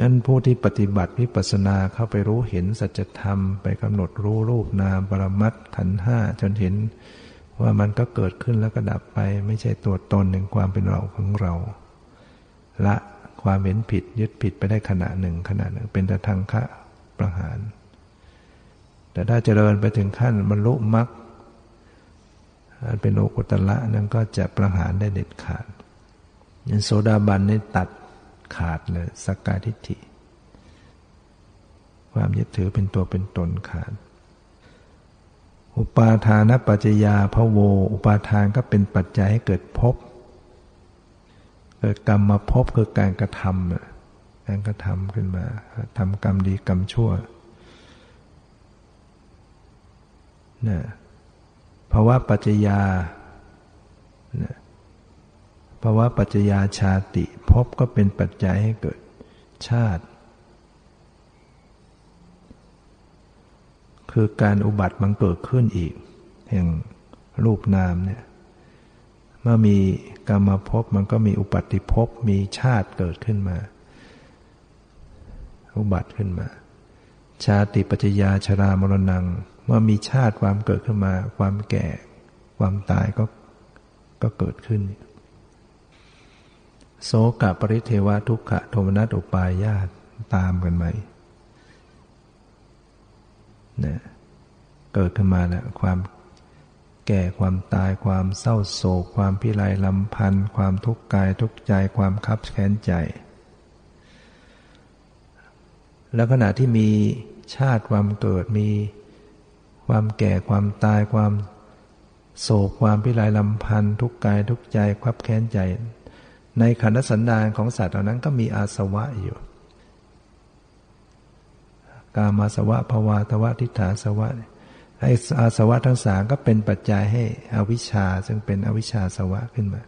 นั้นผู้ที่ปฏิบัติวิปัสสนาเข้าไปรู้เห็นสัจธรรมไปกำหนดรู้รูปนามปรมัตถ์ขันธ์ห้าจนเห็นว่ามันก็เกิดขึ้นแล้วก็ดับไปไม่ใช่ตัวตนแห่งความเป็นเราของเราละความเห็นผิดยึดผิดไปได้ขณะหนึ่งขณะหนึ่งเป็นทังคะประหารแต่ถ้าเจริญไปถึงขั้นบรรลุมรรคเป็นโลกุตระนั้นก็จะประหารได้เด็ดขาดอย่างโสดาบันนี่ตัดขาดเลยสักกายทิฏฐิความยึดถือเป็นตัวเป็นตนขาดอุปาทานปัจจยาภโวอุปาทานก็เป็นปัจจัยให้เกิดภพเกิดกรรมมาภพคือการกระทำการกระทำขึ้นมาทำกรรมดีกรรมชั่วนะภวปัจจยานะภวปัจจยาชาติภพก็เป็นปัจจัยให้เกิดชาติคือการอุบัติบังเกิดขึ้นอีกแห่งรูปนามเนี่ยเมื่อมีกรรมภพมันก็มีอุปัตติภพมีชาติเกิดขึ้นมาอุบัติขึ้นมาชาติปัจจยาชรามรณังเมื่อมีชาติความเกิดขึ้นมาความแก่ความตายก็ก็เกิดขึ้นโสกะปริเทวะทุกขะโทมนัสอุปายาสตามกันไหมเนี่ยเกิดขึ้นมาแล้วความแก่ความตายความเศร้าโศกความพิไรลำพันธ์ความทุกข์กายทุกข์ใจความคับแค้นใจแล้วขณะที่มีชาติความเกิดมีความแก่ความตายความโศกความพิไรลำพันธ์ทุกข์กายทุกข์ใจคับแค้นใจในขันธสันดานของสัตว์เหล่านั้นก็มีอาสวะอยู่กามาสวะภวาทวะทิฏฐาสวะไอ้อาสวะทั้งสามก็เป็นปัจจัยให้อวิชชาซึ่งเป็นอวิชชาสวะขึ้นมา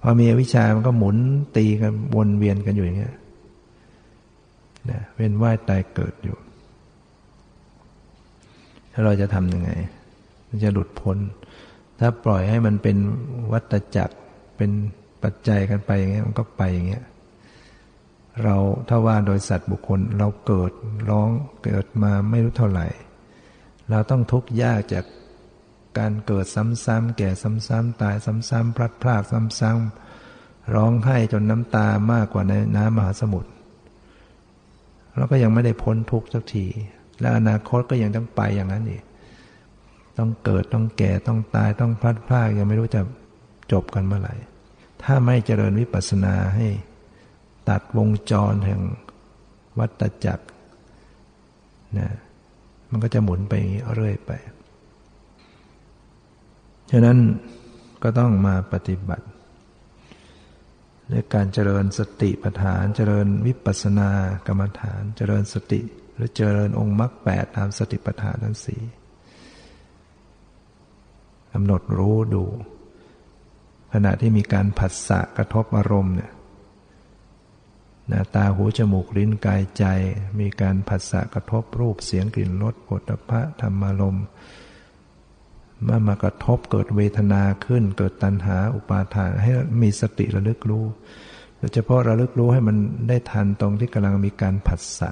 พอมีอวิชชามันก็หมุนตีกันวนเวียนกันอยู่อย่างเงี้ยนะเวียนว่ายตายเกิดอยู่ถ้าเราจะทำยังไงมันจะหลุดพ้นถ้าปล่อยให้มันเป็นวัฏจักรเป็นปัจจัยกันไปอย่างเงี้ยมันก็ไปอย่างเงี้ยเราถ้าว่าโดยสัตว์บุคคลเราเกิดร้องเกิดมาไม่รู้เท่าไหร่เราต้องทุกข์ยากจากการเกิดซ้ำๆแก่ซ้ำๆตายซ้ำๆพลัดพรากซ้ำๆร้องไห้จนน้ำตามากกว่าในน้ำมหาสมุทรเราก็ยังไม่ได้พ้นทุกข์สักทีและอนาคตก็ยังต้องไปอย่างนั้นอีกต้องเกิดต้องแก่ต้องตายต้องพลัดพรากยังไม่รู้จะจบกันเมื่อไหร่ถ้าไม่เจริญวิปัสสนาให้ตัดวงจรแห่งวัฏจักรนะมันก็จะหมุนไปเรื่อยไปฉะนั้นก็ต้องมาปฏิบัติด้วยการเจริญสติปัฏฐานเจริญวิปัสสนากรรมฐานเจริญสติหรือเจริญองค์มรรคแปดตามสติปัฏฐานทั้งสี่กำหนดรู้ดูขณะที่มีการผัสสะกระทบอารมณ์เนี่ยหน้าตาหูจมูกลิ้นกายใจมีการผัสสะกระทบรูปเสียงกลิ่นรสโผฏฐัพพะธรรมารมณ์เมื่อมากระทบเกิดเวทนาขึ้นเกิดตัณหาอุปาทานให้มีสติระลึกรู้โดยเฉพาะระลึกรู้ให้มันได้ทันตรงที่กำลังมีการผัสสะ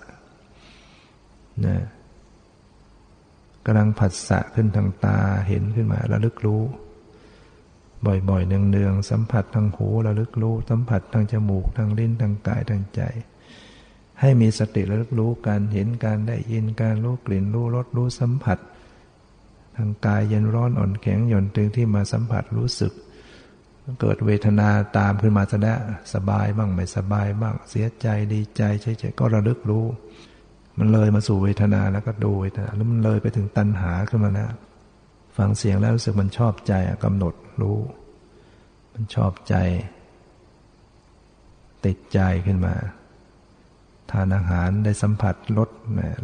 นะกำลังผัสสะขึ้นทางตาเห็นขึ้นมาระลึกรู้ บ่อยๆเนืองๆสัมผัสทางหูระลึกรู้สัมผัสทางจมูกทางลิ้นทางกายทางใจให้มีสติระลึกรู้การเห็นการได้ยินการรู้กลิ่นรู้รสรู้สัมผัสทางกายเย็นร้อนอ่อนแข็งหย่อนตึงที่มาสัมผัสรู้สึกเกิดเวทนาตามขึ้นมาซะแล้วสบายบ้างไม่สบายบ้างเสียใจดีใจเฉยๆก็ระลึกรู้มันเลยมาสู่เวทนาแล้วก็ดูเวทนาแล้วมันเลยไปถึงตัณหาขึ้นมาแล้วฟังเสียงแล้วรู้สึกมันชอบใจกำหนดรู้มันชอบใจติดใจขึ้นมาทานอาหารได้สัมผัสรส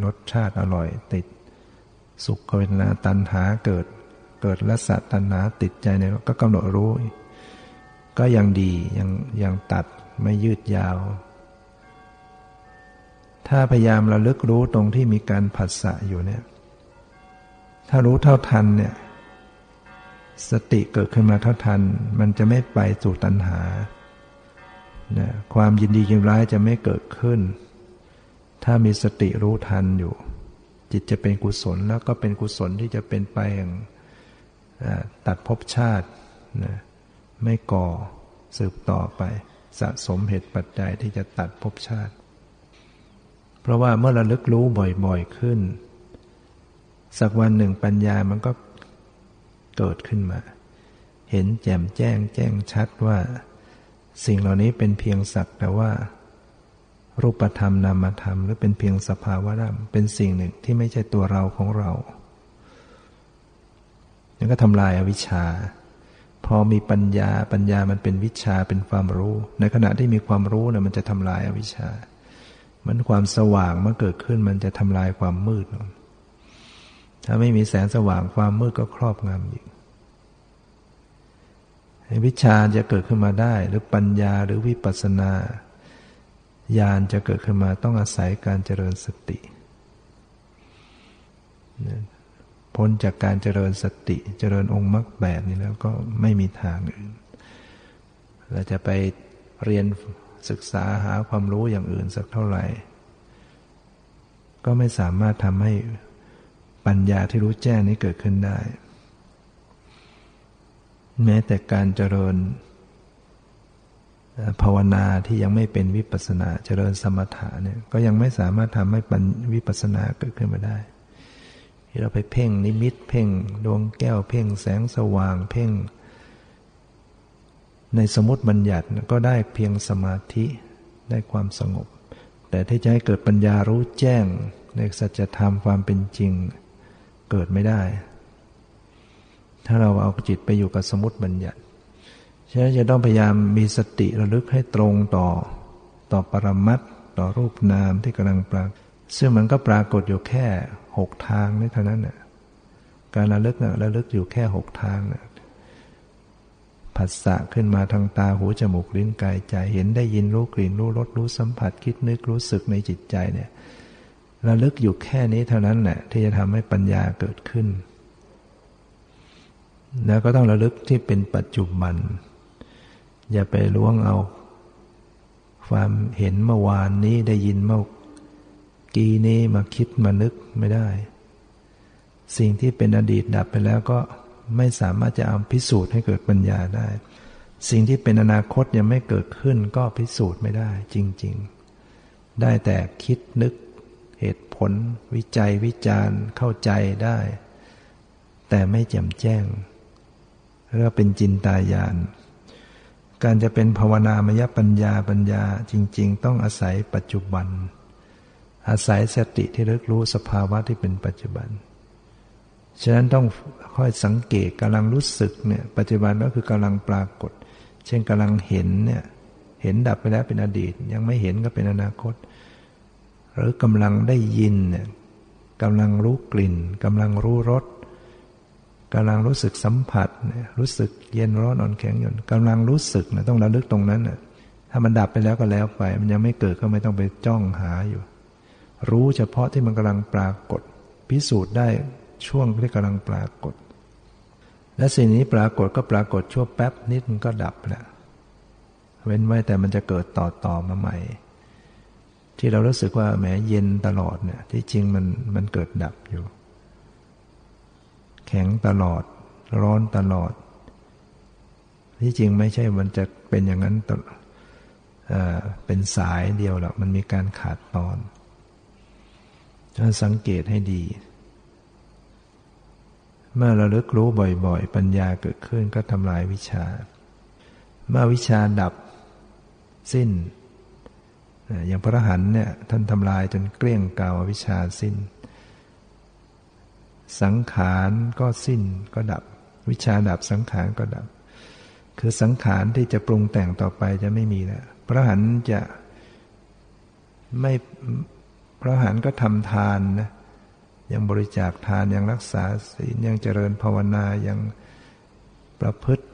รสชาติอร่อยติดสุขเวทนาตัณหาเกิดเกิดละสะตัณหาติดใจเนี่ยก็กำหนดรู้ก็ยังดียังยังตัดไม่ยืดยาวถ้าพยายามระลึกรู้ตรงที่มีการผัสสะอยู่เนี่ยถ้ารู้เท่าทันเนี่ยสติเกิดขึ้นมาเท่าทันมันจะไม่ไปสู่ตัณหานะความยินดียินร้ายจะไม่เกิดขึ้นถ้ามีสติรู้ทันอยู่จิตจะเป็นกุศลแล้วก็เป็นกุศลที่จะเป็นไปอย่างตัดภพชาตินะไม่ก่อสืบต่อไปสะสมเหตุปัจจัยที่จะตัดภพชาติเพราะว่าเมื่อระลึกรู้บ่อยๆขึ้นสักวันหนึ่งปัญญามันก็เกิดขึ้นมาเห็นแจ่มแจ้งแจ้งชัดว่าสิ่งเหล่านี้เป็นเพียงสักแต่ว่ารูปธรรมนามธรรมหรือเป็นเพียงสภาวะธรรมเป็นสิ่งหนึ่งที่ไม่ใช่ตัวเราของเรานั่นก็ทำลายอวิชชาพอมีปัญญาปัญญามันเป็นวิชาเป็นความรู้ในขณะที่มีความรู้เนี่ยมันจะทำลายอวิชชามันความสว่างมันเกิดขึ้นมันจะทำลายความมืดถ้าไม่มีแสงสว่างความมืดก็ครอบงำอยู่วิชาจะเกิดขึ้นมาได้หรือปัญญาหรือวิปัสสนาญาณจะเกิดขึ้นมาต้องอาศัยการเจริญสติพ้นจากการเจริญสติเจริญองค์มรรคแปดนี้แล้วก็ไม่มีทางอื่นเราจะไปเรียนศึกษาหาความรู้อย่างอื่นสักเท่าไหร่ก็ไม่สามารถทำให้ปัญญาที่รู้แจ้งนี้เกิดขึ้นได้แม้แต่การเจริญภาวนาที่ยังไม่เป็นวิปัสสนาเจริญสมถะเนี่ยก็ยังไม่สามารถทำให้วิปัสสนาเกิดขึ้นมาได้ที่เราไปเพ่งนิมิตเพ่งดวงแก้วเพ่งแสงสว่างเพ่งในสมมุติบัญญัติก็ได้เพียงสมาธิได้ความสงบแต่ที่จะให้เกิดปัญญารู้แจ้งในสัจธรรมความเป็นจริงเกิดไม่ได้ถ้าเราเอาจิตไปอยู่กับสมมุติบัญญัติฉะนั้นจะต้องพยายามมีสติระลึกให้ตรงต่อต่อปรมัตถ์ต่อรูปนามที่กำลังปรากฏซึ่งมันก็ปรากฏอยู่แค่หกทางนี่เท่านั้นน่ะการระลึกน่ะระลึกอยู่แค่หกทางน่ะผัสสะขึ้นมาทางตาหูจมูกลิ้นกายใจเห็นได้ยินรู้กลิ่นรู้รสรู้สัมผัสคิดนึกรู้สึกในจิตใจเนี่ยระลึกอยู่แค่นี้เท่านั้นแหละที่จะทำให้ปัญญาเกิดขึ้นแล้วก็ต้องระลึกที่เป็นปัจจุบันอย่าไปล้วงเอาความเห็นเมื่อวานนี้ได้ยินเมื่อกี้นี้มาคิดมานึกไม่ได้สิ่งที่เป็นอดีตดับไปแล้วก็ไม่สามารถจะเอาพิสูจน์ให้เกิดปัญญาได้สิ่งที่เป็นอนาคตยังไม่เกิดขึ้นก็พิสูจน์ไม่ได้จริงๆได้แต่คิดนึกเหตุผลวิจัยวิจารณ์เข้าใจได้แต่ไม่แจ่มแจ้งเรียกว่าเป็นจินตายานการจะเป็นภาวนามยปัญญาปัญญาจริงๆต้องอาศัยปัจจุบันอาศัยสติที่ระลึกรู้สภาวะที่เป็นปัจจุบันฉะนั้นต้องค่อยสังเกตกำลังรู้สึกเนี่ยปัจจุบันก็คือกำลังปรากฏเช่นกำลังเห็นเนี่ยเห็นดับไปแล้วเป็นอดีตยังไม่เห็นก็เป็นอนาคตหรือกำลังได้ยินเนี่ยกำลังรู้กลิ่นกำลังรู้รสกำลังรู้สึกสัมผัสเนี่ยรู้สึกเย็นร้อนอ่อนแข็งหย่อนกำลังรู้สึกเนี่ยต้องระลึกตรงนั้นน่ะถ้ามันดับไปแล้วก็แล้วไปมันยังไม่เกิดก็ไม่ต้องไปจ้องหาอยู่รู้เฉพาะที่มันกำลังปรากฏพิสูจน์ได้ช่วงที่กำลังปรากฏและสิ่งนี้ปรากฏก็ปรากฏชั่วแป๊บนิดมันก็ดับแล้วเว้นไว้แต่มันจะเกิดต่อต่อมาใหม่ที่เรารู้สึกว่าแหมเย็นตลอดเนี่ยที่จริงมันมันเกิดดับอยู่แข็งตลอดร้อนตลอด ที่จริงไม่ใช่มันจะเป็นอย่างนั้นตลอดเป็นสายเดียวหรอกมันมีการขาดตอนถ้าสังเกตให้ดีเมื่อเราเลิกรู้บ่อยๆปัญญาเกิดขึ้นก็ทำลายวิชาเมื่อวิชาดับสิ้นอย่างพระอรหันต์เนี่ยท่านทำลายจนเกลี้ยงเกลาวิชาสิ้นสังขารก็สิ้นก็ดับวิชาดับสังขารก็ดับคือสังขารที่จะปรุงแต่งต่อไปจะไม่มีแล้วพระอรหันต์จะไม่พระอรหันต์ก็ทำทานนะยังบริจาคทานยังรักษาศีลยังเจริญภาวนายังประพฤติ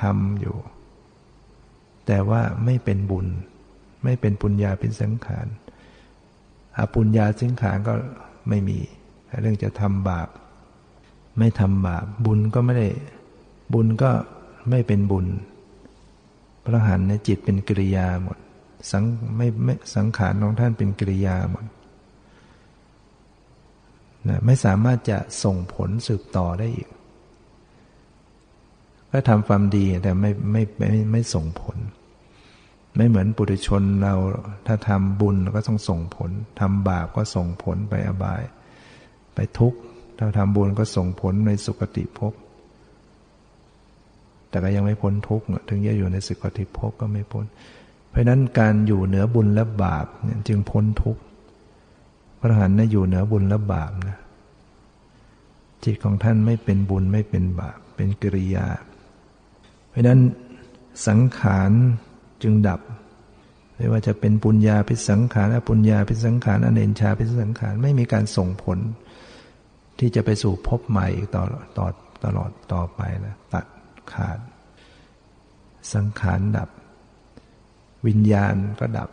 ธรรมอยู่แต่ว่าไม่เป็นบุญไม่เป็นปุญญาเป็นสังขารอปุญญาสังขารก็ไม่มีเรื่องจะทำบาปไม่ทำบาปบุญก็ไม่ได้บุญก็ไม่เป็นบุญพระอรหันต์เนี่ยจิตเป็นกิริยาหมดสังไม่ไม่สังขารของท่านเป็นกิริยาหมดนะไม่สามารถจะส่งผลสืบต่อได้อีกก็ทำความดีแต่ไม่ไม่ไม่ไม่ส่งผลไม่เหมือนปุถุชนเราถ้าทำบุญก็ต้องส่งผลทำบาปก็ส่งผลไปอบายไปทุกข์ถ้าทำบุญก็ส่งผลในสุคติภพแต่ก็ยังไม่พ้นทุกข์ถึงจะอยู่ในสุคติภพก็ไม่พ้นเพราะนั้นการอยู่เหนือบุญและบาปจึงพ้นทุกข์พระอรหันต์อยู่เหนือบุญและบาปนะจิตของท่านไม่เป็นบุญไม่เป็นบาปเป็นกิริยาเพราะนั้นสังขารจึงดับไม่ว่าจะเป็นปุญญาเป็นสังขารอปุญญาเป็นสังขารอเนญชาเป็นสังขารไม่มีการส่งผลที่จะไปสู่ภพใหม่ต่อต่อตลอดต่อไปนะตัดขาดสังขารดับวิญญาณก็ดับ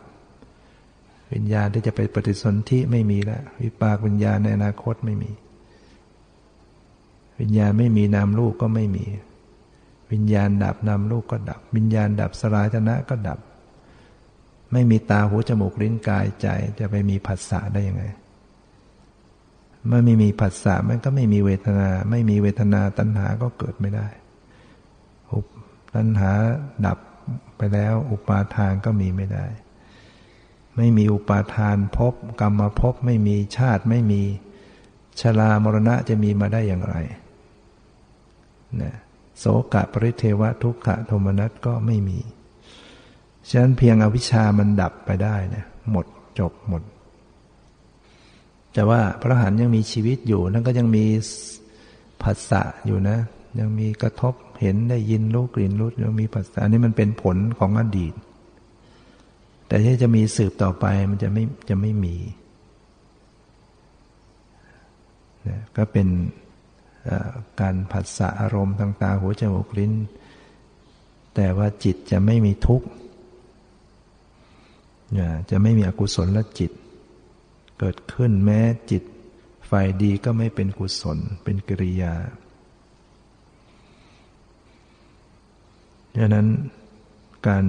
วิญญาณที่จะไปปฏิสนธิไม่มีแล้ววิปากวิญญาณในอนาคตไม่มีวิญญาณไม่มีนามรูปก็ไม่มีวิญญาณดับนามรูปก็ดับวิญญาณดับสลายตนะก็ดับไม่มีตาหูจมูกลิ้นกายใจจะไปมีผัสสะได้ยังไงเมื่อไม่มีผัสสะมันก็ไม่มีเวทนาไม่มีเวทนาตัณหาก็เกิดไม่ได้ตัณหาดับไปแล้วอุปาทานก็มีไม่ได้ไม่มีอุปาทานภพกรรมภพไม่มีชาติไม่มีชรามรณะจะมีมาได้อย่างไรนะโสกะปริเทวะทุกขะโทมนัสก็ไม่มีฉะนั้นเพียงอวิชชามันดับไปได้นะหมดจบหมดแต่ว่าพระอรหันต์ยังมีชีวิตอยู่นั่นก็ยังมีผัสสะอยู่นะยังมีกระทบเห็นได้ยินรู้กลิ่นรู้ยังมีผัสสะอันนี้มันเป็นผลของอดีตแต่ที่จะมีสืบต่อไปมันจะไม่จะไม่มีนะก็เป็นการผัสสะอารมณ์ทางตาหูจมูกลิ้นแต่ว่าจิตจะไม่มีทุกข์จะไม่มีอกุศลและจิตเกิดขึ้นแม้จิตฝ่ายดีก็ไม่เป็นกุศลเป็นกิริยาดังนั้นการ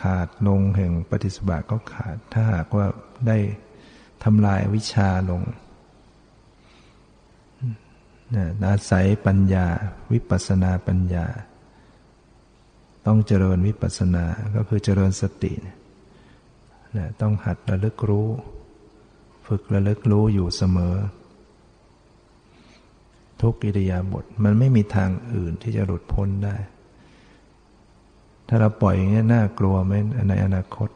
ขาดลงแห่งปฏิสัมภาระก็ขาดถ้าหากว่าได้ทำลายอวิชชาลงอาศัยปัญญาวิปัสสนาปัญญาต้องเจริญวิปัสสนาก็คือเจริญสตินะต้องหัดระลึกรู้ฝึกระลึกรู้อยู่เสมอทุกอิริยาบถมันไม่มีทางอื่นที่จะหลุดพ้นได้ถ้าเราปล่อยอย่างนี้น่ากลัวไหมในอนาคต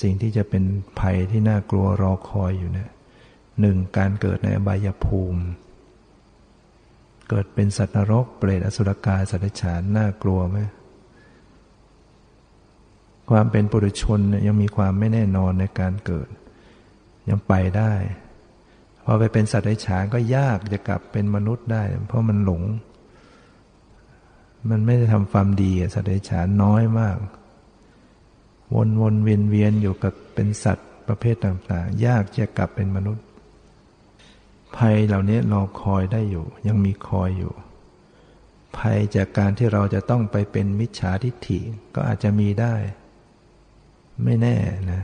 สิ่งที่จะเป็นภัยที่น่ากลัวรอคอยอยู่เนี่ยหนึ่งการเกิดในอบายภูมิเกิดเป็นสัตว์นรกเปรตอสุรกายสัตว์เดรัจฉานน่ากลัวไหมความเป็นปุถุชนยังมีความไม่แน่นอนในการเกิดยังไปได้พอไปเป็นสัตว์เดรัจฉานก็ยากจะกลับเป็นมนุษย์ได้เพราะมันหลงมันไม่ได้ทำความดีสัตว์เดรัจฉานน้อยมากวนวนเวียนเวียนอยู่กับเป็นสัตว์ประเภทต่างๆยากจะกลับเป็นมนุษย์ภัยเหล่านี้รอคอยได้อยู่ยังมีคอยอยู่ภัยจากการที่เราจะต้องไปเป็นมิจฉาทิฏฐิก็อาจจะมีได้ไม่แน่นะ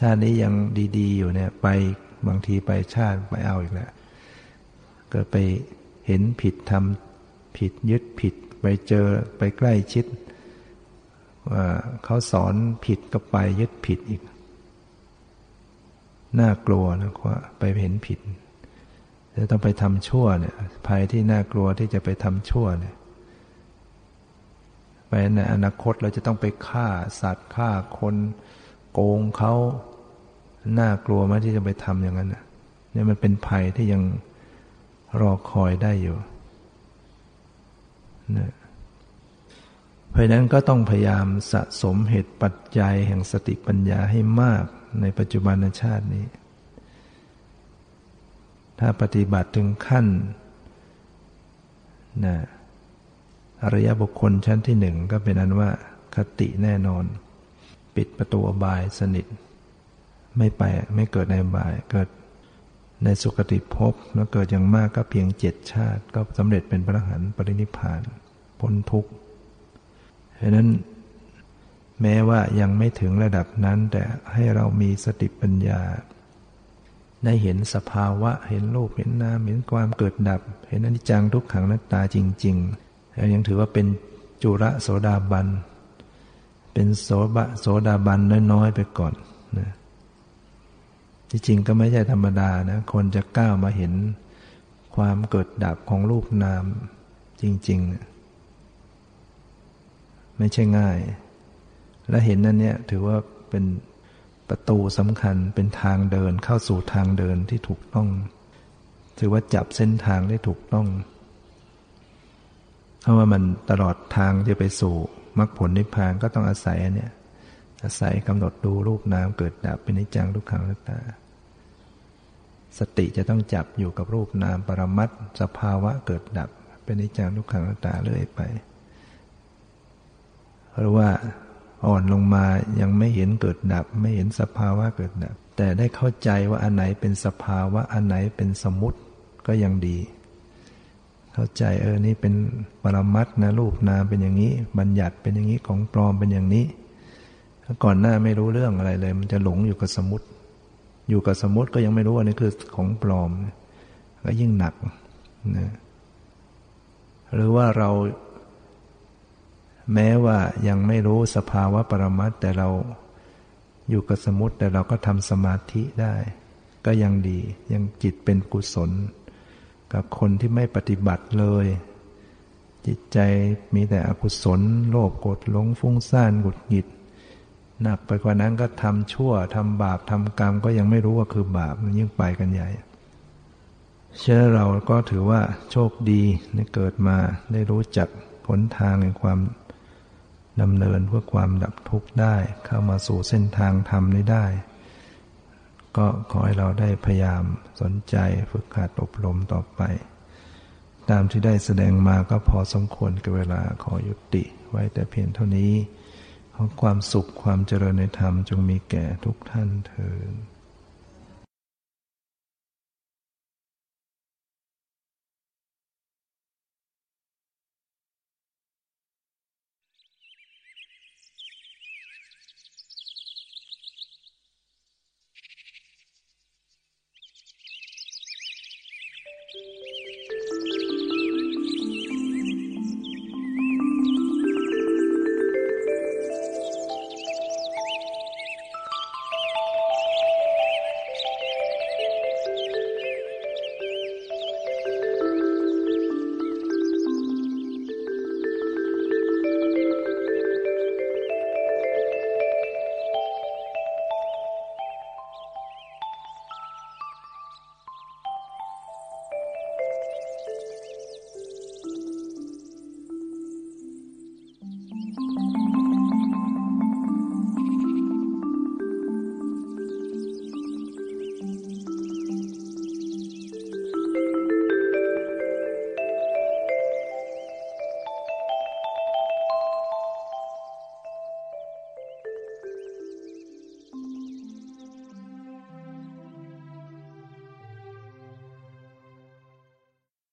ชาตินี้ยังดีๆอยู่เนี่ยไปบางทีไปชาติไปเอาอีกแล้วเกิดไปเห็นผิดทำผิดยึดผิด ไปเจอไปใกล้ชิดว่าเขาสอนผิดก็ไปยึดผิดอีกน่ากลัวนะว่าไปเห็นผิดจะต้องไปทำชั่วเนี่ยภัยที่น่ากลัวที่จะไปทำชั่วเนี่ยไปในอนาคตเราจะต้องไปฆ่าสัตว์ฆ่าคนโกงเขาน่ากลัวไหมที่จะไปทำอย่างนั้นนะเนี่ยมันเป็นภัยที่ยังรอคอยได้อยู่นะเพราะนั้นก็ต้องพยายามสะสมเหตุปัจจัยแห่งสติปัญญาให้มากในปัจจุบันชาตินี้ถ้าปฏิบัติถึงขั้นนะอริยบุคคลชั้นที่หนึ่งก็เป็นอันว่าคติแน่นอนปิดประตูอบายสนิทไม่ไปไม่เกิดในอบายเกิดในสุคติภพแล้วเกิดอย่างมากก็เพียงเจ็ดชาติก็สำเร็จเป็นพระอรหันต์ปรินิพพานพ้นทุกข์เพราะนั้นแม้ว่ายังไม่ถึงระดับนั้นแต่ให้เรามีสติปัญญาได้เห็นสภาวะเห็นรูปเห็นนามเห็นความเกิดดับเห็นอนิจจังทุกขังอนัตตาจริงๆแล้วยังถือว่าเป็นจุระโสดาบันเป็นโสบะโสดาบันน้อยๆไปก่อนนะที่จริงก็ไม่ใช่ธรรมดานะคนจะก้าวมาเห็นความเกิดดับของรูปนามจริงๆนะไม่ใช่ง่ายและเห็นนั่นเนี่ยถือว่าเป็นประตูสำคัญเป็นทางเดินเข้าสู่ทางเดินที่ถูกต้องถือว่าจับเส้นทางได้ถูกต้องเพราะว่ามันตลอดทางจะไปสู่มรรคผลนิพพานก็ต้องอาศัยเนี่ยอาศัยกำหนดดูรูปนามเกิดดับเป็นนิจจังทุกขังอนัตตาสติจะต้องจับอยู่กับรูปนามปรมัตถ์สภาวะเกิดดับเป็นนิจจังทุกขังอนัตตาเรื่อยไปหรือว่าอ่อนลงมายังไม่เห็นเกิดดับไม่เห็นสภาวะเกิดดับแต่ได้เข้าใจว่าอันไหนเป็นสภาวะอันไหนเป็นสมมุติก็ยังดีเข้าใจเออนี่เป็นปรมัตถ์นะรูปนามเป็นอย่างนี้บัญญัติเป็นอย่างนี้ของปลอมเป็นอย่างนี้ก่อนหน้าไม่รู้เรื่องอะไรเลยมันจะหลงอยู่กับสมมุติอยู่กับสมมุติก็ยังไม่รู้ว่านี่คือของปลอมก็ยิ่งหนักนะหรือว่าเราแม้ว่ายังไม่รู้สภาวะปรมัตถ์แต่เราอยู่กับสมมุติแต่เราก็ทำสมาธิได้ก็ยังดียังจิตเป็นกุศลกับคนที่ไม่ปฏิบัติเลยจิตใจมีแต่อกุศลโลภโกรธหลงฟุ้งซ่านหงุดหงิดหนักไปกว่านั้นก็ทำชั่วทำบาปทำกรรมก็ยังไม่รู้ว่าคือบาปมันยิ่งไปกันใหญ่เชื่อเราก็ถือว่าโชคดีได้เกิดมาได้รู้จักหนทางแห่งความดำเนินเพื่อความดับทุกข์ได้เข้ามาสู่เส้นทางธรรมนี้ได้ก็ขอให้เราได้พยายามสนใจฝึกหัดอบรมต่อไปตามที่ได้แสดงมาก็พอสมควรกับเวลาขอยุติไว้แต่เพียงเท่านี้ขอความสุขความเจริญในธรรมจงมีแก่ทุกท่านเทอญ